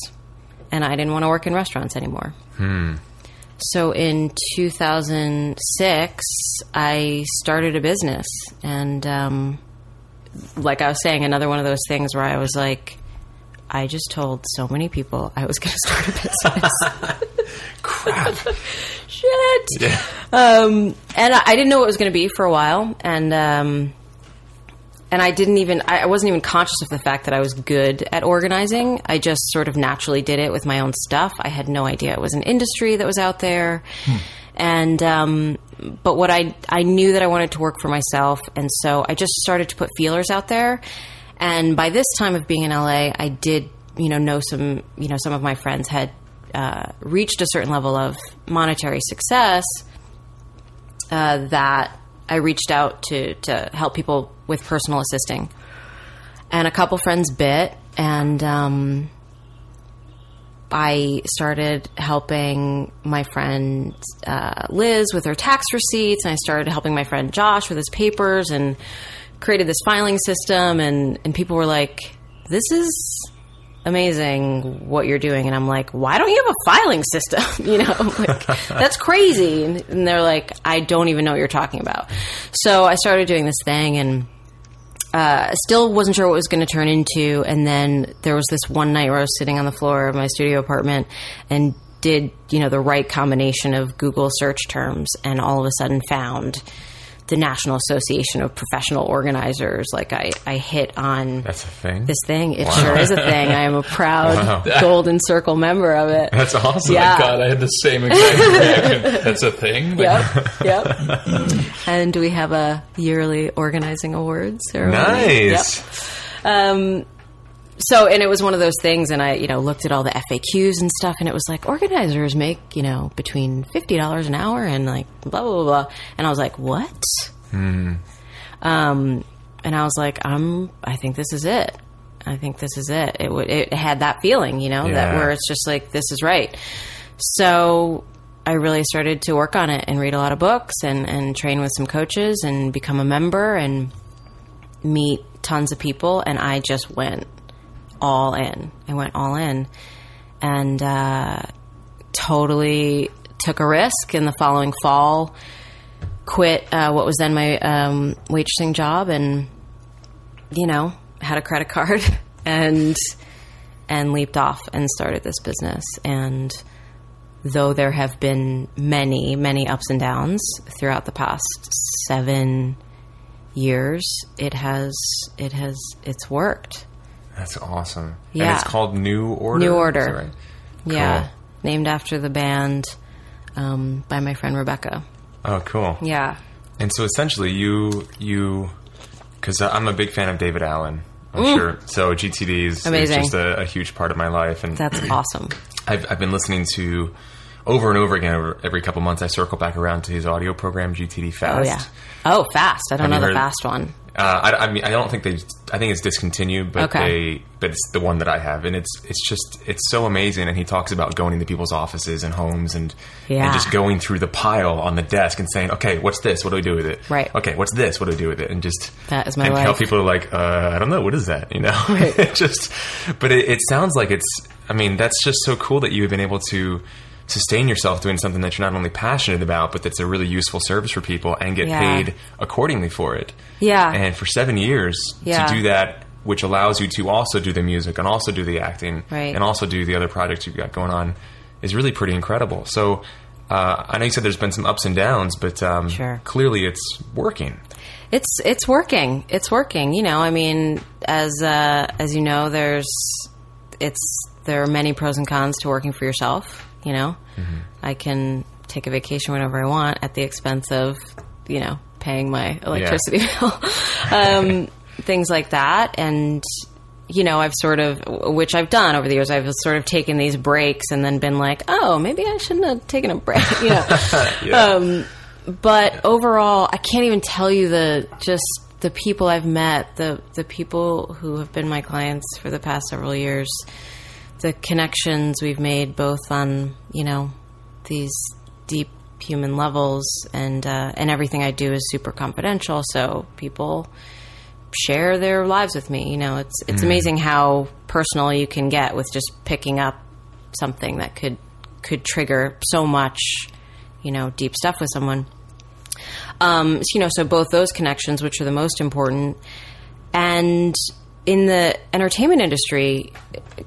And I didn't want to work in restaurants anymore. Hmm. So in two thousand six, I started a business. And um, like I was saying, another one of those things where I was like, I just told so many people I was going to start a business. Crap. Shit. Yeah. Um, and I, I didn't know what it was going to be for a while. And um, And I didn't even, I wasn't even conscious of the fact that I was good at organizing. I just sort of naturally did it with my own stuff. I had no idea it was an industry that was out there. Hmm. And, um, but what I, I knew that I wanted to work for myself. And so I just started to put feelers out there. And by this time of being in L A, I did, you know, know some, you know, some of my friends had, uh, reached a certain level of monetary success, uh, that I reached out to, to help people with personal assisting, and a couple friends bit. And, um, I started helping my friend, uh, Liz with her tax receipts. And I started helping my friend Josh with his papers and created this filing system. And, and people were like, this is amazing what you're doing. And I'm like, why don't you have a filing system? You know, I'm like, that's crazy. And, and they're like, I don't even know what you're talking about. So I started doing this thing and uh, still wasn't sure what it was going to turn into. And then there was this one night where I was sitting on the floor of my studio apartment and did, you know, the right combination of Google search terms and all of a sudden found the National Association of Professional Organizers. Like I, I hit on That's a thing? This thing. It wow. sure is a thing. I am a proud wow. Golden Circle member of it. That's awesome. Yeah. God, I had the same exact reaction. That's a thing? Yep. Yep. And we have a yearly organizing awards ceremony. Nice. Yep. Um, so, and it was one of those things, and I, you know, looked at all the F A Qs and stuff, and it was like, organizers make, you know, between fifty dollars an hour and like blah, blah, blah, blah. And I was like, what? Mm. Um, and I was like, I'm, I think this is it. I think this is it. It, w- it had that feeling, you know, yeah. that where it's just like, this is right. So I really started to work on it and read a lot of books and, and train with some coaches and become a member and meet tons of people. And I just went all in. I went all in and uh, totally took a risk. In the following fall, quit uh, what was then my um, waitressing job, and, you know, had a credit card and and leaped off and started this business. And though there have been many, many ups and downs throughout the past seven years, it has it has it's worked. That's awesome. Yeah. And it's called New Order. New Order. Is that right? Cool. Yeah. Named after the band um, by my friend Rebecca. Oh, cool. Yeah. And so essentially you, you, because I'm a big fan of David Allen, I'm mm. sure. So G T D is just a, a huge part of my life. And that's awesome. I've, I've been listening to over and over again, over every couple months, I circle back around to his audio program, G T D Fast. Oh, yeah. Oh, Fast. I don't Have know the Fast one. Uh, I, I mean, I don't think they. I think it's discontinued, but okay. they. But it's the one that I have, and it's it's just it's so amazing. And he talks about going into people's offices and homes, and yeah. and just going through the pile on the desk and saying, "Okay, what's this? What do we do with it? Right? Okay, what's this? What do we do with it?" And just that is my and life. Help people like uh, I don't know, what is that? You know, right. just. But it, it sounds like it's. I mean, that's just so cool that you've been able to sustain yourself doing something that you're not only passionate about, but that's a really useful service for people and get yeah. paid accordingly for it. Yeah. And for seven years yeah. to do that, which allows you to also do the music and also do the acting right. and also do the other projects you've got going on, is really pretty incredible. So uh, I know you said there's been some ups and downs, but um, sure. clearly it's working. It's, it's working. It's working. You know, I mean, as, uh, as you know, there's, it's, there are many pros and cons to working for yourself. You know, mm-hmm. I can take a vacation whenever I want at the expense of, you know, paying my electricity yeah. bill, um, things like that. And, you know, I've sort of, which I've done over the years, I've sort of taken these breaks and then been like, oh, maybe I shouldn't have taken a break, you know. yeah. um, but yeah. overall, I can't even tell you the, just the people I've met, the, the people who have been my clients for the past several years, the connections we've made both on, you know, these deep human levels, and, uh, and everything I do is super confidential. So people share their lives with me. You know, it's, it's mm. amazing how personal you can get with just picking up something that could, could trigger so much, you know, deep stuff with someone. Um, you know, so both those connections, which are the most important, and in the entertainment industry,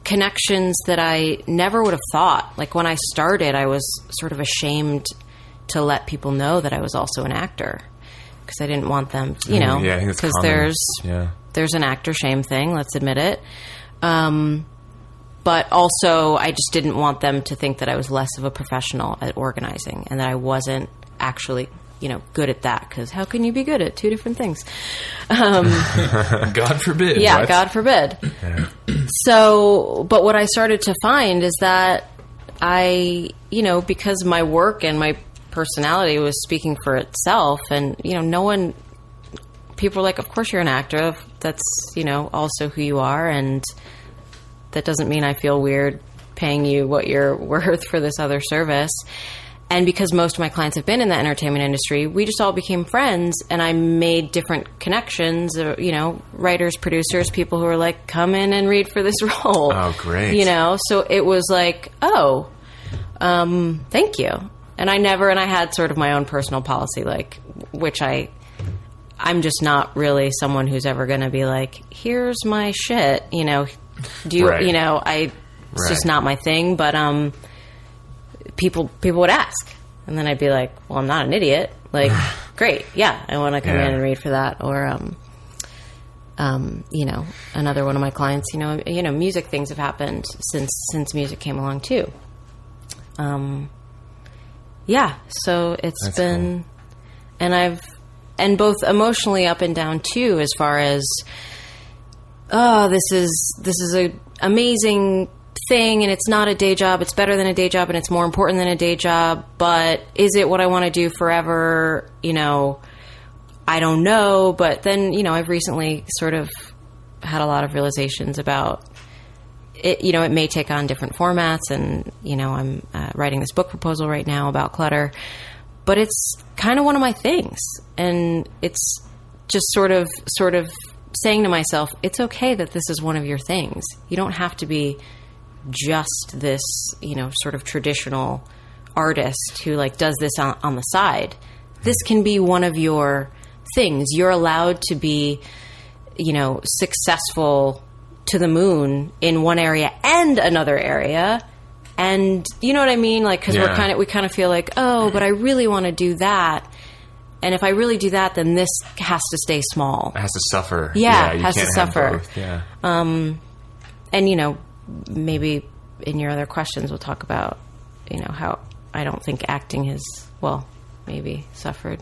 connections that I never would have thought. Like when I started, I was sort of ashamed to let people know that I was also an actor, because I didn't want them, you know, because yeah, there's yeah. there's an actor shame thing. Let's admit it. Um, but also, I just didn't want them to think that I was less of a professional at organizing and that I wasn't actually, you know, good at that, because how can you be good at two different things? Um, God forbid. Yeah, what? God forbid. Yeah. So, but what I started to find is that I, you know, because my work and my personality was speaking for itself, and, you know, no one, people were like, of course you're an actor. That's, you know, also who you are. And that doesn't mean I feel weird paying you what you're worth for this other service. And because most of my clients have been in the entertainment industry, we just all became friends, and I made different connections, you know, writers, producers, people who were like, come in and read for this role. Oh, great. You know, so it was like, oh, um, thank you. And I never, and I had sort of my own personal policy, like, which I, I'm just not really someone who's ever going to be like, here's my shit, you know, do you, right. you know, I, it's right. just not my thing, but, um, People people would ask, and then I'd be like, well, I'm not an idiot. Like, great. Yeah, I want to come yeah. in and read for that. Or, um, um, you know, another one of my clients, you know, you know, music things have happened since, since music came along too. Um, yeah, so it's That's been, cool. and I've, and both emotionally up and down too, as far as, oh, this is, this is a amazing thing, and it's not a day job, it's better than a day job, and it's more important than a day job, but is it what I want to do forever? You know, I don't know. But then, you know, I've recently sort of had a lot of realizations about it. You know, it may take on different formats, and, you know, I'm uh, writing this book proposal right now about clutter, but it's kind of one of my things. And it's just sort of, sort of saying to myself, it's okay that this is one of your things. You don't have to be just this, you know, sort of traditional artist who like does this on, on the side. This can be one of your things. You're allowed to be, you know, successful to the moon in one area and another area. And you know what I mean? Like, cause yeah. we're kind of, we kind of feel like, oh, but I really want to do that. And if I really do that, then this has to stay small. It has to suffer. Yeah, yeah it has to suffer. Yeah. Um, and, you know, maybe in your other questions we'll talk about, you know, how I don't think acting has, well, maybe suffered.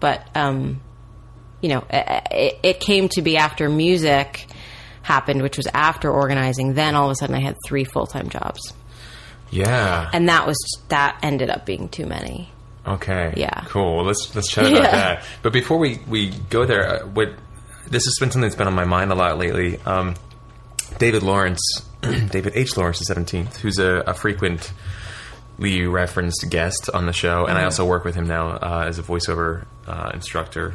But, um, you know, it, it came to be after music happened, which was after organizing. Then all of a sudden I had three full-time jobs. Yeah. And that was, that ended up being too many. Okay. Yeah. Cool. Well, let's let's chat about yeah. that. But before we, we go there, what this has been something that's been on my mind a lot lately. Um, David Lawrence, David H. Lawrence the seventeenth, who's a, a frequently referenced guest on the show, and mm-hmm. I also work with him now uh, as a voiceover uh, instructor,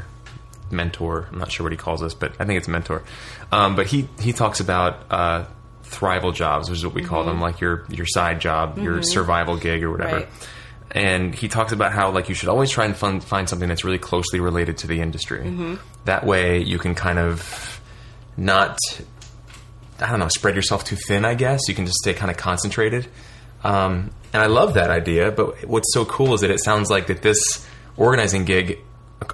mentor. I'm not sure what he calls us, but I think it's mentor. Um, but he he talks about uh, thrival jobs, which is what we mm-hmm. call them, like your your side job, mm-hmm. your survival gig, or whatever. Right. And he talks about how, like, you should always try and fun- find something that's really closely related to the industry. Mm-hmm. That way you can kind of not, I don't know, spread yourself too thin, I guess. You can just stay kind of concentrated. Um, and I love that idea. But what's so cool is that it sounds like that this organizing gig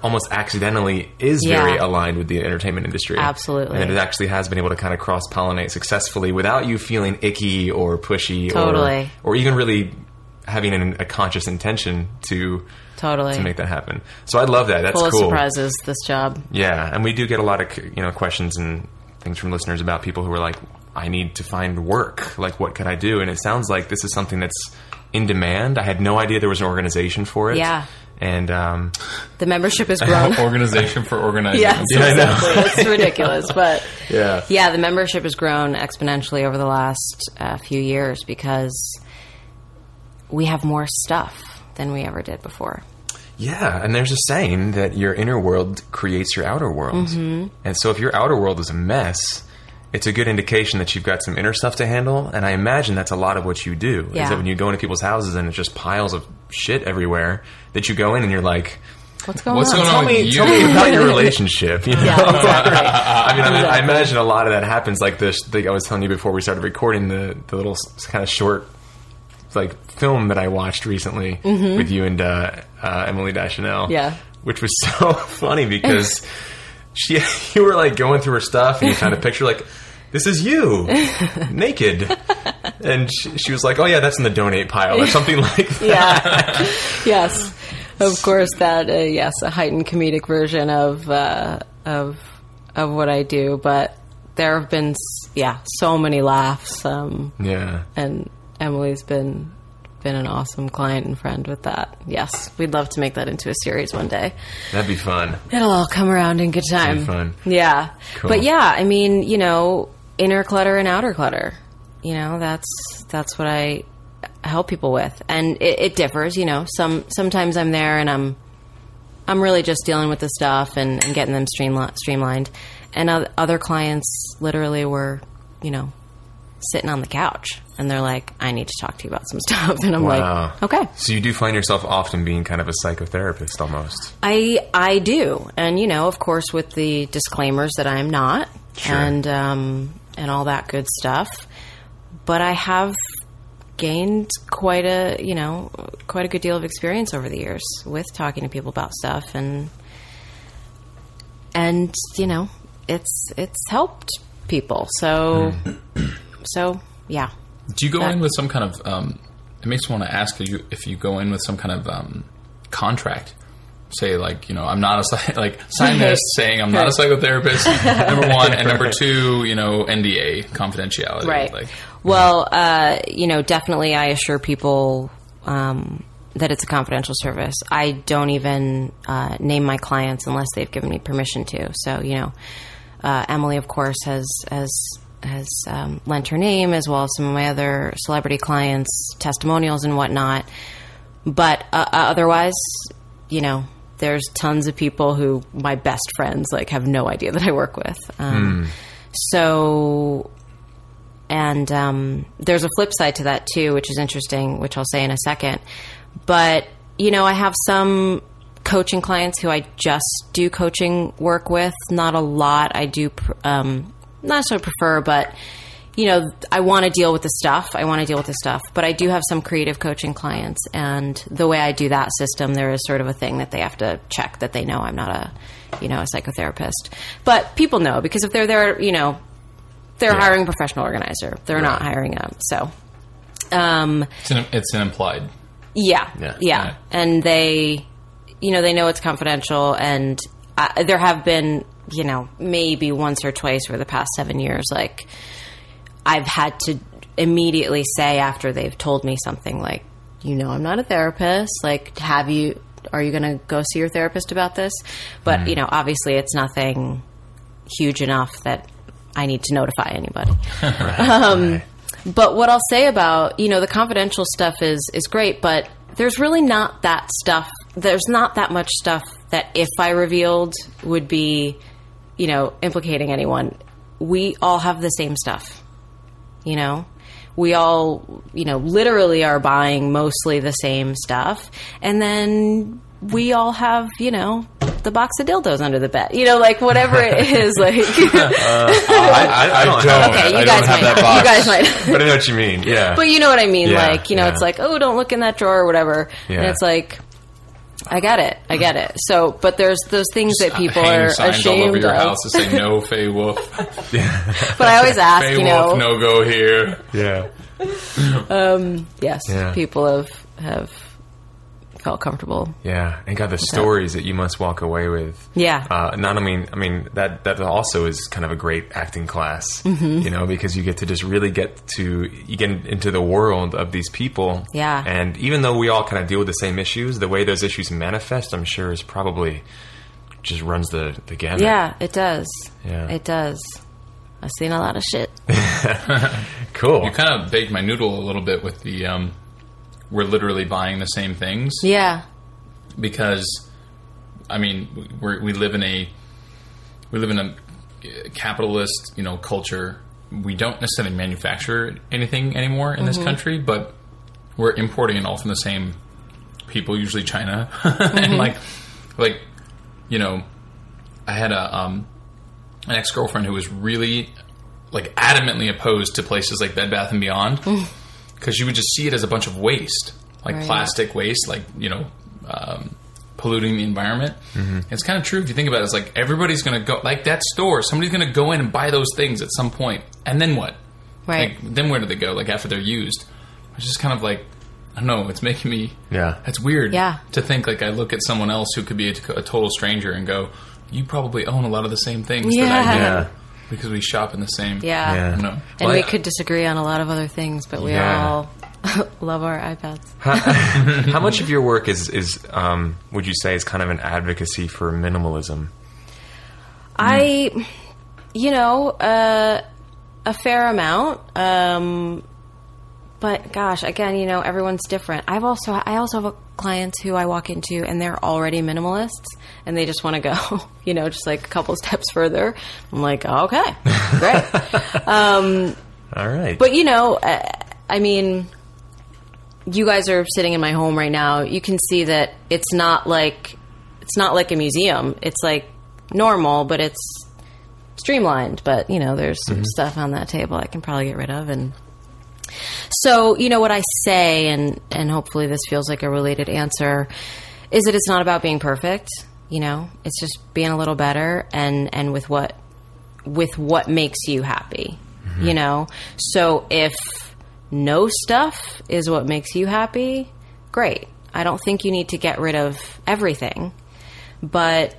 almost accidentally is yeah. very aligned with the entertainment industry. Absolutely. And it actually has been able to kind of cross-pollinate successfully without you feeling icky or pushy. Totally. Or, or even really having an, a conscious intention to totally to make that happen. So I love that. That's cool. Full of surprises, this job. Yeah. And we do get a lot of, you know, questions and things from listeners about people who are like, I need to find work. Like, what could I do? And it sounds like this is something that's in demand. I had no idea there was an organization for it. Yeah. And um, the membership has grown. Organization for organizing. Yes, yeah, exactly. It's ridiculous. But yeah. yeah, the membership has grown exponentially over the last uh, few years because we have more stuff than we ever did before. Yeah. And there's a saying that your inner world creates your outer world. Mm-hmm. And so if your outer world is a mess, it's a good indication that you've got some inner stuff to handle. And I imagine that's a lot of what you do. Yeah. Is that when you go into people's houses and it's just piles of shit everywhere, that you go in and you're like, what's going what's on? Going tell, on me, you? tell me about your relationship. You know? Yeah, exactly. I mean, exactly. I imagine a lot of that happens. Like this thing I was telling you before we started recording, the, the little kind of short like film that I watched recently mm-hmm. with you and uh, uh, Emily Deschanel, yeah, which was so funny because she, you were like going through her stuff and you kind of picture like, this is you naked, and she, she was like, oh yeah, that's in the donate pile or something like that. Yeah, yes, of course that. Uh, yes, a heightened comedic version of uh, of of what I do, but there have been yeah so many laughs. Um, yeah, and Emily's been been an awesome client and friend with that. Yes, we'd love to make that into a series one day. That'd be fun. It'll all come around in good time. That'd be fun. Yeah. Cool. But yeah, I mean, you know, inner clutter and outer clutter. You know, that's that's what I help people with, and it, it differs. You know, some sometimes I'm there and I'm I'm really just dealing with the stuff and, and getting them streamli- streamlined, and other clients literally were, you know, sitting on the couch and they're like, I need to talk to you about some stuff. And I'm wow. like, okay. So you do find yourself often being kind of a psychotherapist almost. I, I do. And, you know, of course with the disclaimers that I'm not sure. and, um, and all that good stuff, but I have gained quite a, you know, quite a good deal of experience over the years with talking to people about stuff, and and you know, it's it's helped people. So so yeah. Do you go that, in with some kind of? Um, it makes me want to ask you if you go in with some kind of um, contract. Say like, you know, I'm not a like sign this saying I'm not a psychotherapist. Number one, and number two, you know, N D A, confidentiality. Right. Like, well, uh, you know, definitely, I assure people um, that it's a confidential service. I don't even uh, name my clients unless they've given me permission to. So, you know, uh, Emily, of course, has has has um, lent her name, as well as some of my other celebrity clients' testimonials and whatnot. But uh, otherwise, you know. There's tons of people who my best friends like have no idea that I work with. Um, mm. So, and um, there's a flip side to that too, which is interesting, which I'll say in a second. But, you know, I have some coaching clients who I just do coaching work with. Not a lot. I do, um, not so prefer, but you know, I want to deal with the stuff. I want to deal with the stuff, but I do have some creative coaching clients, and the way I do that system, there is sort of a thing that they have to check that they know I'm not a, you know, a psychotherapist, but people know because if they're there, you know, they're yeah. hiring a professional organizer. They're right. not hiring them. So, um, it's an, it's an implied. Yeah. Yeah. yeah. Right. And they, you know, they know it's confidential, and I, there have been, you know, maybe once or twice over the past seven years, like, I've had to immediately say after they've told me something like, you know, I'm not a therapist. Like, have you, are you going to go see your therapist about this? But, mm. you know, obviously it's nothing huge enough that I need to notify anybody. right, um, right. But what I'll say about, you know, the confidential stuff is, is great, but there's really not that stuff. There's not that much stuff that if I revealed would be, you know, implicating anyone. We all have the same stuff. You know, we all, you know, literally are buying mostly the same stuff. And then we all have, you know, the box of dildos under the bed, you know, like whatever it is. Like, uh, I, I, I don't, don't. Okay, you I guys don't have might. That box, you guys might. But I know what you mean. Yeah. But you know what I mean? Yeah, like, you know, yeah. it's like, oh, don't look in that drawer or whatever. Yeah. And it's like, I get it. I get it. So, but there's those things just that people are signs ashamed all over your of. House to say no, Faye Wolf. yeah. But I always ask, Faye you Wolf, know, no go here. Yeah. Um. Yes. Yeah. People have have felt comfortable. Yeah, and got the stories that. that you must walk away with. Yeah. Uh, not. I mean. I mean that that also is kind of a great acting class. Mm-hmm. You know, because you get to just really get to you get into the world of these people. Yeah. And even though we all kind of deal with the same issues, the way those issues manifest, I'm sure, is probably just runs the the gamut. Yeah, it does. Yeah, it does. I've seen a lot of shit. Cool. You kind of baked my noodle a little bit with the. Um, we're literally buying the same things. Yeah. Because, I mean, we're, we live in a, we live in a capitalist, you know, culture. We don't necessarily manufacture anything anymore in mm-hmm. this country, but we're importing it all from the same people, usually China. mm-hmm. And like, like, you know, I had a, um, an ex-girlfriend who was really like adamantly opposed to places like Bed Bath and Beyond. Mm. Because you would just see it as a bunch of waste, like right. plastic waste, like, you know, um, polluting the environment. Mm-hmm. It's kind of true if you think about it. It's like everybody's going to go, like that store, somebody's going to go in and buy those things at some point. And then what? Right. Like, then where do they go? Like after they're used? It's just kind of like, I don't know, it's making me, yeah. it's weird yeah. to think like I look at someone else who could be a, a total stranger and go, you probably own a lot of the same things yeah. that I do. Yeah. Because we shop in the same... Yeah. yeah. No. And well, we yeah. could disagree on a lot of other things, but we yeah. all love our iPads. How, how much of your work is, is um, would you say, is kind of an advocacy for minimalism? I, mm. you know, uh, a fair amount. Um, but, gosh, again, you know, everyone's different. I've also I also have a clients who I walk into and they're already minimalists and they just want to go, you know, just like a couple steps further. I'm like, okay, great. um, All right. But you know, I, I mean, you guys are sitting in my home right now. You can see that it's not like, it's not like a museum. It's like normal, but it's streamlined. But you know, there's some mm-hmm. stuff on that table I can probably get rid of and So, you know, what I say, and, and hopefully this feels like a related answer, is that it's not about being perfect, you know? It's just being a little better and, and with what with what makes you happy, mm-hmm. you know? So if no stuff is what makes you happy, great. I don't think you need to get rid of everything, but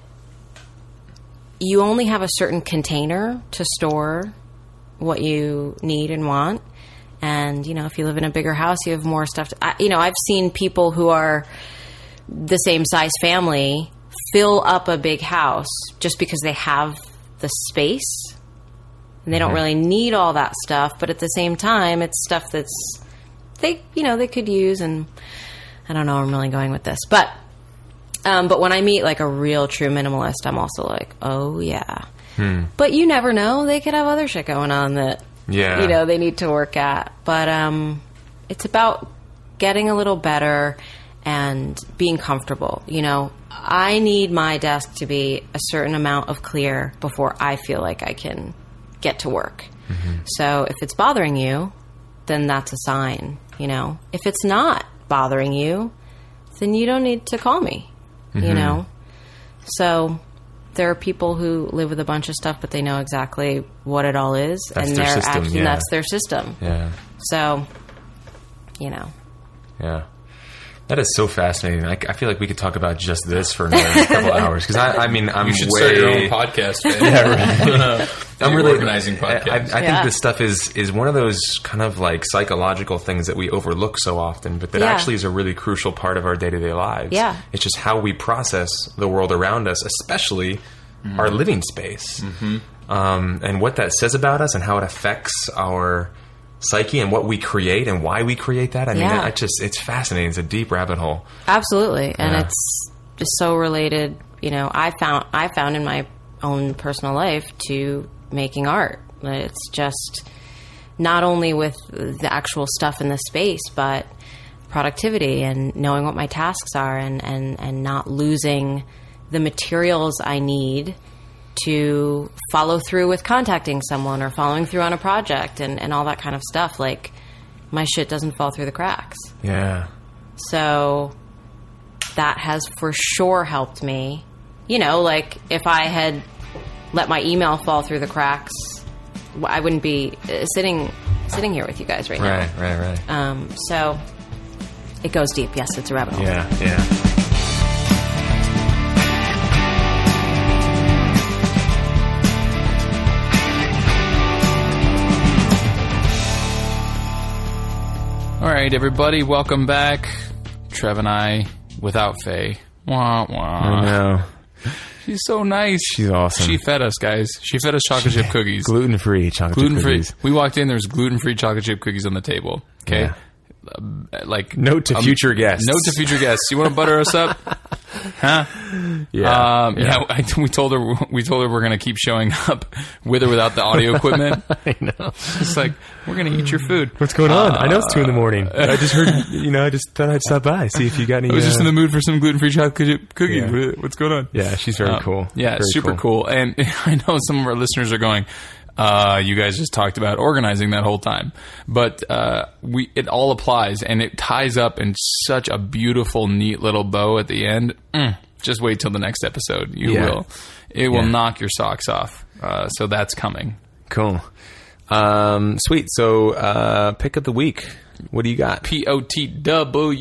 you only have a certain container to store what you need and want. And, you know, if you live in a bigger house, you have more stuff to, I, you know, I've seen people who are the same size family fill up a big house just because they have the space and they don't really need all that stuff. But at the same time, it's stuff that's they, you know, they could use. And I don't know where I'm really going with this, but, um, but when I meet like a real true minimalist, I'm also like, oh yeah, hmm. but you never know. They could have other shit going on that, yeah. you know, they need to work at. But um, it's about getting a little better and being comfortable. You know, I need my desk to be a certain amount of clear before I feel like I can get to work. Mm-hmm. So if it's bothering you, then that's a sign, you know. If it's not bothering you, then you don't need to call me, mm-hmm. you know. So there are people who live with a bunch of stuff, but they know exactly what it all is. That's and their system, act- yeah. and that's their system. Yeah. So, you know. Yeah. That is so fascinating. I, I feel like we could talk about just this for another couple hours. Because, I, I mean, I'm You should way, start your own podcast. Yeah, right. I'm really organizing podcasts. I, I, I yeah. think this stuff is, is one of those kind of like psychological things that we overlook so often, but that yeah. actually is a really crucial part of our day-to-day lives. Yeah. It's just how we process the world around us, especially mm-hmm. our living space, mm-hmm. um, and what that says about us and how it affects our psyche and what we create and why we create that. I mean, yeah. I just, it's fascinating. It's a deep rabbit hole. Absolutely. And yeah. it's just so related, you know, I found, I found in my own personal life to making art. It's just not only with the actual stuff in the space, but productivity and knowing what my tasks are and, and, and not losing the materials I need to follow through with contacting someone or following through on a project and, and all that kind of stuff. Like, my shit doesn't fall through the cracks. Yeah. So that has for sure helped me. You know, like, if I had let my email fall through the cracks, I wouldn't be sitting sitting here with you guys right, right now. Right, right, right. Um, so it goes deep. Yes, it's a rabbit hole. Yeah, yeah. All right, everybody, welcome back. Trev and I without Faye. Wah, wah. I know. She's so nice. She's awesome. She fed us, guys. She fed us chocolate chip cookies. Gluten-free chocolate gluten-free. chip cookies. We walked in, there was gluten-free chocolate chip cookies on the table. Okay? Yeah. Um, like Note to um, future guests. Note to future guests. You want to butter us up? Huh? Yeah. Um, yeah. yeah I, we told her we told her we're going to keep showing up with or without the audio equipment. I know. It's like, we're going to eat your food. What's going on? Uh, I know it's two in the morning. I just heard, you know, I just thought I'd stop by, see if you got any. I was uh, just in the mood for some gluten-free chocolate cookie. Yeah. What's going on? Yeah, she's very uh, cool. Yeah, very super cool. cool. And I know some of our listeners are going, Uh, you guys just talked about organizing that whole time, but, uh, we, it all applies and it ties up in such a beautiful, neat little bow at the end. Mm, just wait till the next episode. You yeah. will, it yeah. will knock your socks off. Uh, so that's coming. Cool. Um, sweet. So, uh, pick of the week. What do you got? P O T W.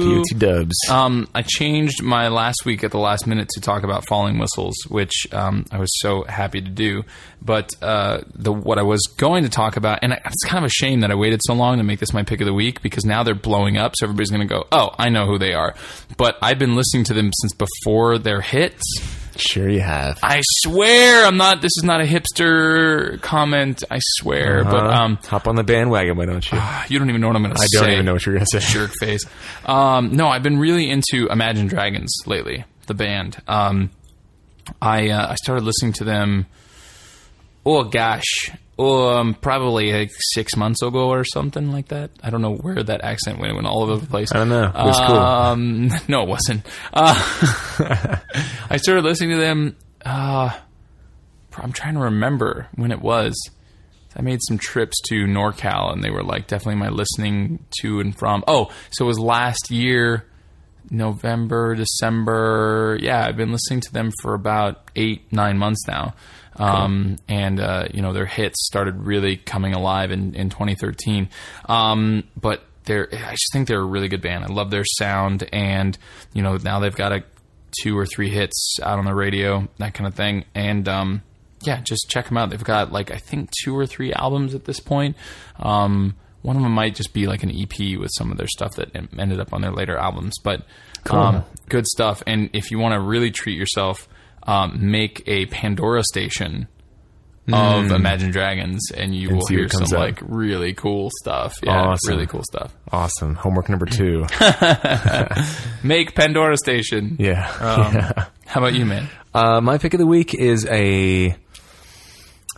P O T dubs. Um, I changed my last week at the last minute to talk about falling whistles, which um, I was so happy to do. But uh, the what I was going to talk about, and I, it's kind of a shame that I waited so long to make this my pick of the week, because now they're blowing up, so everybody's going to go, oh, I know who they are. But I've been listening to them since before their hits. Sure you have. I swear I'm not, this is not a hipster comment. I swear. Uh-huh. But um, hop on the bandwagon, why don't you? Uh, you don't even know what I'm going to say. I don't even know what you're going to say. Jerk face. Um, no, I've been really into Imagine Dragons lately, the band. Um, I uh, I started listening to them, oh gosh, um, probably like six months ago or something like that. I don't know where that accent went. It went all over the place. I don't know. It was cool. Um, no, it wasn't. Uh, I started listening to them. Uh, I'm trying to remember when it was. I made some trips to NorCal, and they were like definitely my listening to and from. Oh, so it was last year, November, December. Yeah, I've been listening to them for about eight, nine months now. Um, cool. And, uh, you know, their hits started really coming alive in, in twenty thirteen. Um, but they're, I just think they're a really good band. I love their sound. And, you know, now they've got a two or three hits out on the radio, that kind of thing. And, um, yeah, just check them out. They've got like, I think two or three albums at this point. Um, one of them might just be like an E P with some of their stuff that ended up on their later albums, but, cool. um, good stuff. And if you want to really treat yourself, um, make a Pandora station mm. of Imagine Dragons and you and will hear some out. like really cool stuff. Yeah. Awesome. Really cool stuff. Awesome. Homework number two, make Pandora station. Yeah. Um, yeah. How about you, man? Uh, my pick of the week is a,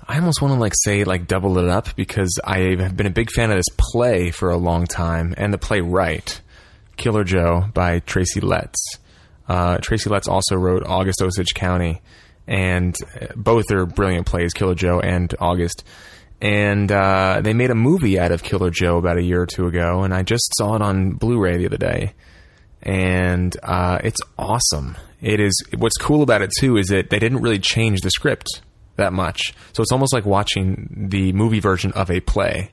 I almost want to like say like double it up because I have been a big fan of this play for a long time, and the playwright Killer Joe by Tracy Letts. Uh, Tracy Letts also wrote August Osage County, and both are brilliant plays, Killer Joe and August. And uh, they made a movie out of Killer Joe about a year or two ago, and I just saw it on Blu-ray the other day. And uh, it's awesome. It is. What's cool about it, too, is that they didn't really change the script that much. So it's almost like watching the movie version of a play.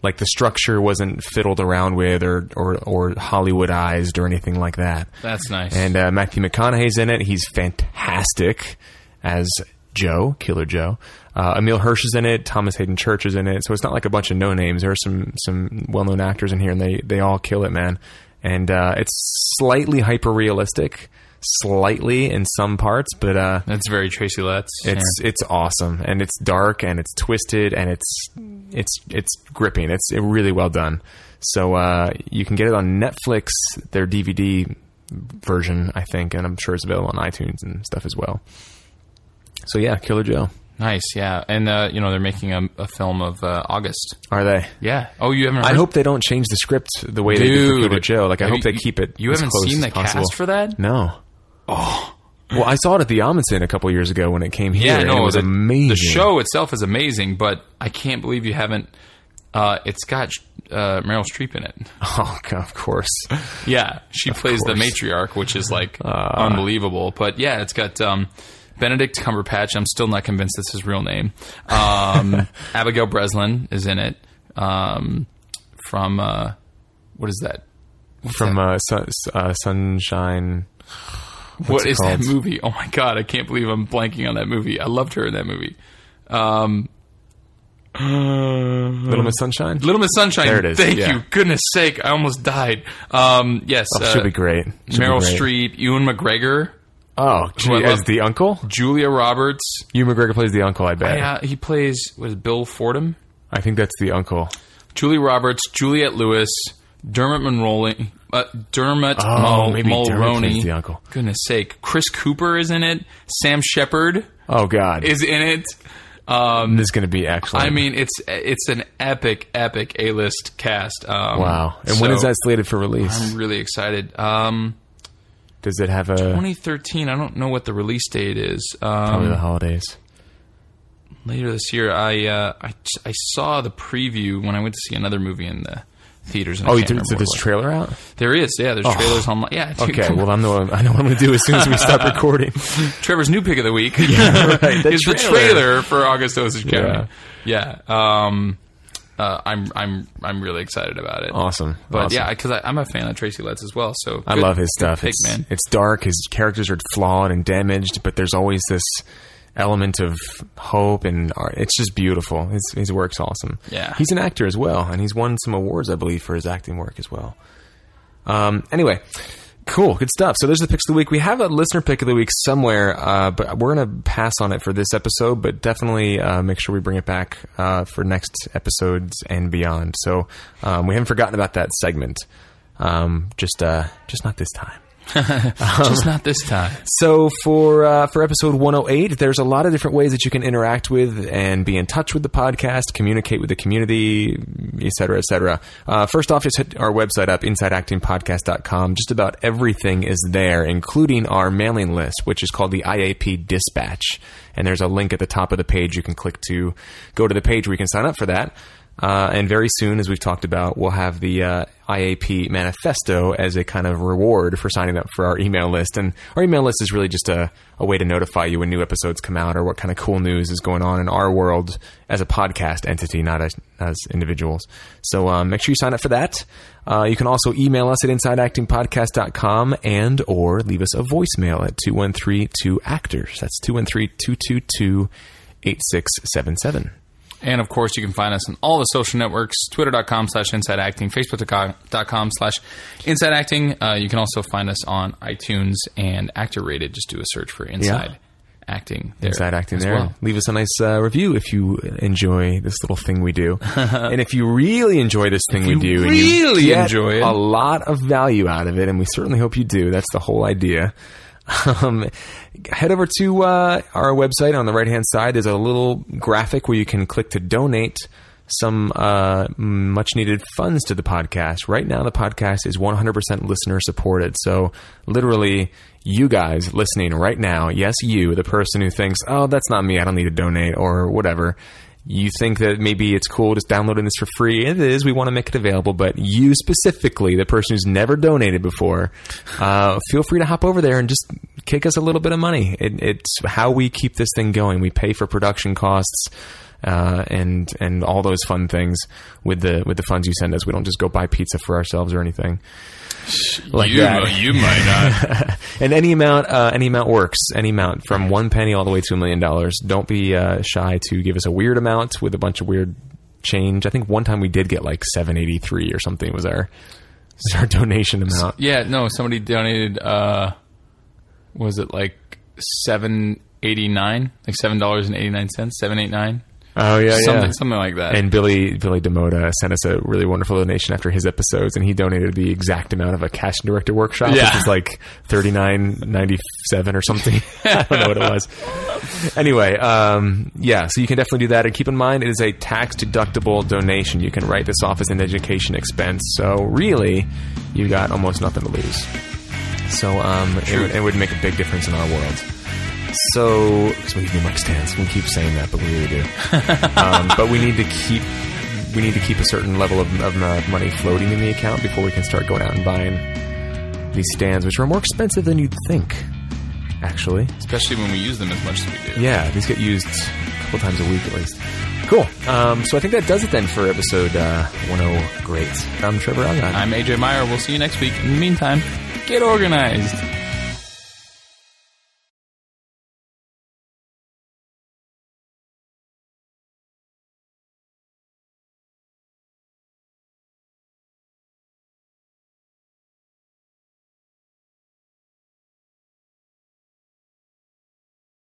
Like, the structure wasn't fiddled around with or, or, or Hollywoodized or anything like that. That's nice. And uh, Matthew McConaughey's in it. He's fantastic as Joe, Killer Joe. Uh, Emil Hirsch is in it. Thomas Hayden Church is in it. So it's not like a bunch of no-names. There are some, some well-known actors in here, and they, they all kill it, man. And uh, it's slightly hyper-realistic. Slightly in some parts, but uh that's very Tracy Letts. It's yeah. It's awesome, and it's dark, and it's twisted, and it's it's it's gripping. It's really well done. So uh you can get it on Netflix, their D V D version, I think, and I'm sure it's available on iTunes and stuff as well. So yeah, Killer Joe. Nice, yeah. And, uh, you know, they're making a, a film of uh, August. Are they? Yeah. Oh, you haven't heard? I hope they don't change the script the way Dude. they do for Killer Joe. Like, I Have hope you, they keep it You as haven't close seen the possible. Cast for that? No. Oh. Well, I saw it at the Amundsen a couple years ago when it came here. Yeah, no, and it was the, amazing. The show itself is amazing, but I can't believe you haven't. Uh, it's got uh, Meryl Streep in it. Oh, God, of course. Yeah, she of plays course. the matriarch, which is, like, uh, unbelievable. But, yeah, it's got... Um, Benedict Cumberbatch. I'm still not convinced that's his real name. Um, Abigail Breslin is in it. Um, from, uh, what is that? What's from that? Uh, sun, uh, Sunshine. What's what is called? That movie? Oh, my God. I can't believe I'm blanking on that movie. I loved her in that movie. Um, Little Miss Sunshine? Little Miss Sunshine. There it is. Thank yeah. you. Goodness sake. I almost died. Um, yes. Oh, uh, should be great. Should Meryl be great. Streep. Ewan McGregor. Oh, gee, as the uncle? Julia Roberts. Ewan McGregor plays the uncle, I bet. I, uh, he plays, was Bill Fordham? I think that's the uncle. Julia Roberts, Juliette Lewis, Dermot Mulroney. Uh, Dermot oh, Mul- maybe Mulroney. Dermot plays the uncle. Goodness sake. Chris Cooper is in it. Sam Shepard. Oh, God. Is in it. Um, this is going to be excellent. I mean, it's it's an epic, epic A-list cast. Um, wow. And so when is that slated for release? I'm really excited. Um... Does it have a... twenty thirteen, I don't know what the release date is. Um, probably the holidays. Later this year, I, uh, I I saw the preview when I went to see another movie in the theaters. And oh, you did, so there's a trailer out? There is, yeah. There's oh. trailers online. Yeah. Dude, okay, well, I'm the, I know what I'm going to do as soon as we stop recording. Trevor's new pick of the week yeah, right, the is trailer. the trailer for August Osage County. Yeah. yeah. Um, Uh, I'm I'm I'm really excited about it. Awesome, but awesome. yeah, because I'm a fan of Tracy Letts as well. So good, I love his stuff. Pick, it's, man. it's dark. His characters are flawed and damaged, but there's always this element of hope and art. It's just beautiful. His his work's awesome. Yeah, he's an actor as well, and he's won some awards, I believe, for his acting work as well. Um. Anyway. Cool. Good stuff. So there's the picks of the week. We have a listener pick of the week somewhere, uh, but we're going to pass on it for this episode, but definitely uh, make sure we bring it back uh, for next episodes and beyond. So um, we haven't forgotten about that segment. Um, just uh, just not this time. Just um, not this time. So for uh, for episode one oh eight, there's a lot of different ways that you can interact with and be in touch with the podcast, communicate with the community, et cetera, et cetera. Uh, first off, just hit our website up, inside acting podcast dot com. Just about everything is there, including our mailing list, which is called the I A P Dispatch. And there's a link at the top of the page you can click to go to the page where you can sign up for that. Uh, and very soon, as we've talked about, we'll have the uh, I A P manifesto as a kind of reward for signing up for our email list. And our email list is really just a, a way to notify you when new episodes come out or what kind of cool news is going on in our world as a podcast entity, not as, as individuals. So um, make sure you sign up for that. Uh, you can also email us at inside acting podcast dot com and or leave us a voicemail at two one three two actors. That's two one three, two two two, eight six seven seven. And, of course, you can find us on all the social networks, twitter.com slash InsideActing, facebook.com slash InsideActing. Uh, you can also find us on iTunes and Actor Rated. Just do a search for Inside yeah. Acting there. Inside Acting there. Well. Leave us a nice uh, review if you enjoy this little thing we do. And if you really enjoy this thing if we you do really and you get enjoy it. a lot of value out of it, and we certainly hope you do. That's the whole idea. Um, head over to uh, our website. On the right-hand side, there's a little graphic where you can click to donate some uh, much-needed funds to the podcast. Right now, the podcast is one hundred percent listener-supported. So literally, you guys listening right now, yes, you, the person who thinks, oh, that's not me, I don't need to donate or whatever. You think that maybe it's cool just downloading this for free. It is. We want to make it available. But you specifically, the person who's never donated before, uh, feel free to hop over there and just kick us a little bit of money. It, it's how we keep this thing going. We pay for production costs uh, and and all those fun things with the with the funds you send us. We don't just go buy pizza for ourselves or anything like you, that. You might not. And any amount, uh, any amount works. Any amount from one penny all the way to a million dollars. Don't be uh, shy to give us a weird amount with a bunch of weird change. I think one time we did get like seven eighty-three or something was our was our donation amount. Yeah, no, somebody donated. Uh, was it like seven eighty-nine, like seven dollars and eighty nine cents, seven eight nine? Oh yeah, something, yeah, something like that. And Billy Billy Demota sent us a really wonderful donation after his episodes, and he donated the exact amount of a Cash and Director Workshop, yeah. which was like thirty nine ninety seven or something. I don't know what it was. Anyway, um, yeah, so you can definitely do that. And keep in mind, it is a tax deductible donation. You can write this off as an education expense. So really, you got almost nothing to lose. So um, it, it would make a big difference in our world. So, because we need new mic stands, we keep saying that, but we really do. um, but we need to keep we need to keep a certain level of, of uh, money floating in the account before we can start going out and buying these stands, which are more expensive than you'd think, actually. Especially when we use them as much as we do. Yeah, these get used a couple times a week at least. Cool. Um, so I think that does it then for episode uh, one oh eight. I'm Trevor Elgott. I'm A J Meyer. We'll see you next week. In the meantime, get organized.